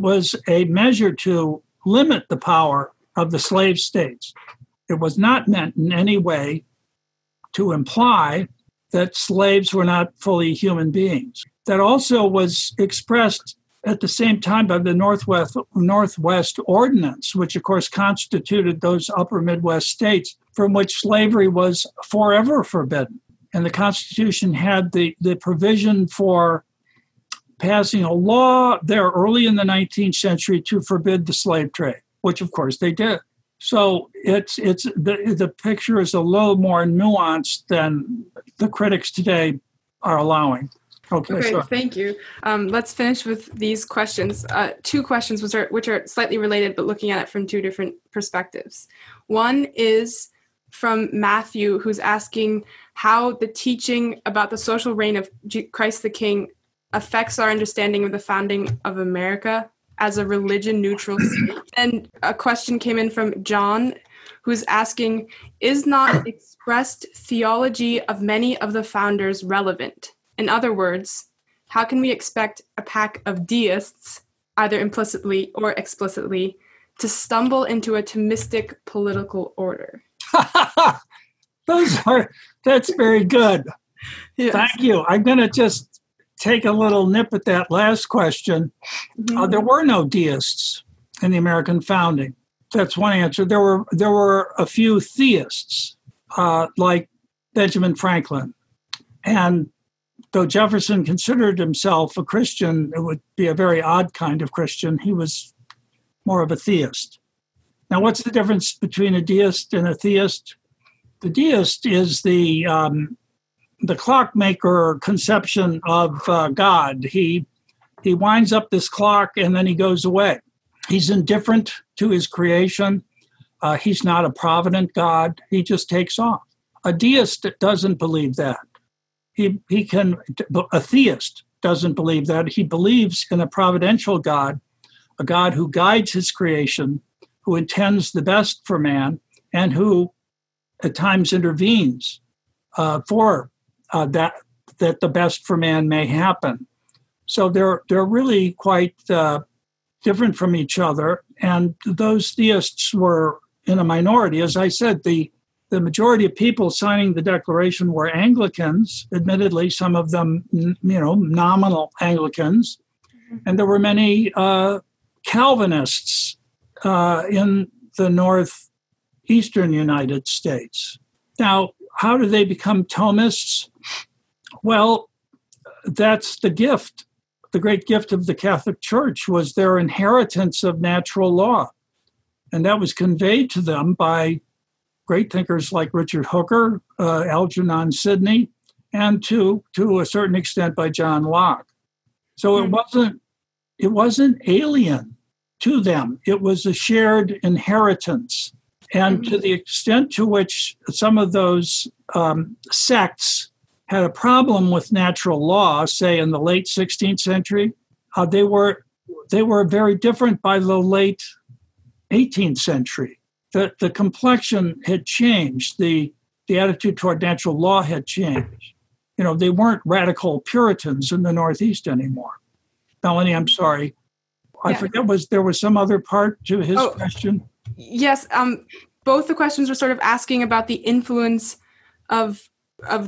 was a measure to limit the power of the slave states. It was not meant in any way to imply that slaves were not fully human beings. That also was expressed at the same time by the Northwest Ordinance, which, of course, constituted those upper Midwest states from which slavery was forever forbidden. And the Constitution had the provision for passing a law there early in the 19th century to forbid the slave trade, which, of course, they did. So it's the picture is a little more nuanced than the critics today are allowing. Okay, sure. Thank you. Let's finish with these questions. Two questions, which are slightly related, but looking at it from two different perspectives. One is from Matthew, who's asking how the teaching about the social reign of Christ the King affects our understanding of the founding of America as a religion-neutral state. And a question came in from John, who's asking, is not expressed theology of many of the founders relevant? In other words, how can we expect a pack of deists, either implicitly or explicitly, to stumble into a Thomistic political order? That's very good. Yes. Thank you. I'm going to just take a little nip at that last question. Mm-hmm. There were no deists in the American founding. That's one answer. There were a few theists, like Benjamin Franklin, and though Jefferson considered himself a Christian, it would be a very odd kind of Christian. He was more of a theist. Now, what's the difference between a deist and a theist? The deist is the clockmaker conception of God. He winds up this clock and then he goes away. He's indifferent to his creation. He's not a provident God. He just takes off. A deist doesn't believe that. A theist doesn't believe that. He believes in a providential God, a God who guides his creation, who intends the best for man, and who at times intervenes for that the best for man may happen. So they're really quite different from each other. And those theists were in a minority. As I said, the majority of people signing the Declaration were Anglicans, admittedly, some of them, nominal Anglicans. And there were many Calvinists in the northeastern United States. Now, how do they become Thomists? Well, that's the gift. The great gift of the Catholic Church was their inheritance of natural law. And that was conveyed to them by great thinkers like Richard Hooker, Algernon Sidney, and to a certain extent by John Locke. So it wasn't alien to them. It was a shared inheritance. And to the extent to which some of those sects had a problem with natural law, say in the late 16th century, they were very different by the late 18th century. The complexion had changed. The attitude toward natural law had changed. They weren't radical Puritans in the Northeast anymore. Melanie, I'm sorry. I forget, was there some other part to his question? Yes. Both the questions were sort of asking about the influence of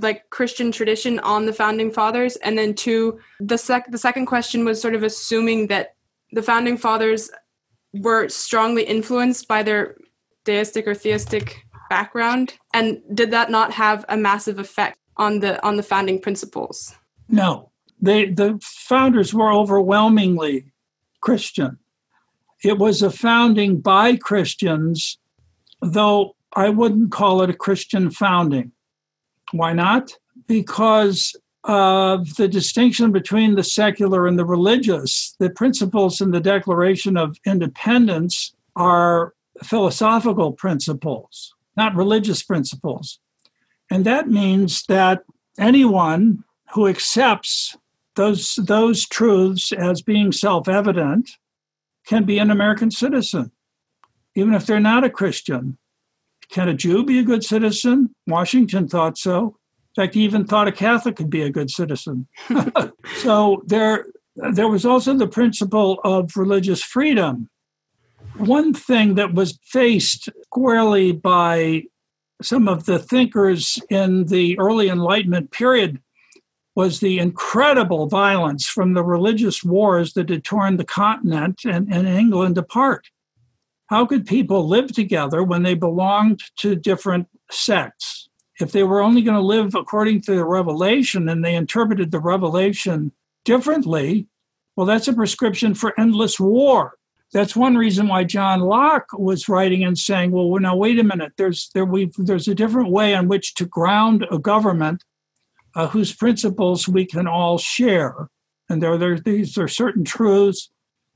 like Christian tradition on the founding fathers. And then two, the second question was sort of assuming that the founding fathers were strongly influenced by their deistic or theistic background, and did that not have a massive effect on the founding principles? No. The founders were overwhelmingly Christian. It was a founding by Christians, though I wouldn't call it a Christian founding. Why not? Because of the distinction between the secular and the religious. The principles in the Declaration of Independence are philosophical principles, not religious principles. And that means that anyone who accepts those truths as being self-evident can be an American citizen, even if they're not a Christian. Can a Jew be a good citizen? Washington thought so. In fact, he even thought a Catholic could be a good citizen. So there was also the principle of religious freedom. One thing that was faced squarely by some of the thinkers in the early Enlightenment period was the incredible violence from the religious wars that had torn the continent and England apart. How could people live together when they belonged to different sects? If they were only going to live according to the Revelation and they interpreted the Revelation differently, well, that's a prescription for endless war. That's one reason why John Locke was writing and saying, well, now, wait a minute, there's a different way in which to ground a government whose principles we can all share. And these are certain truths.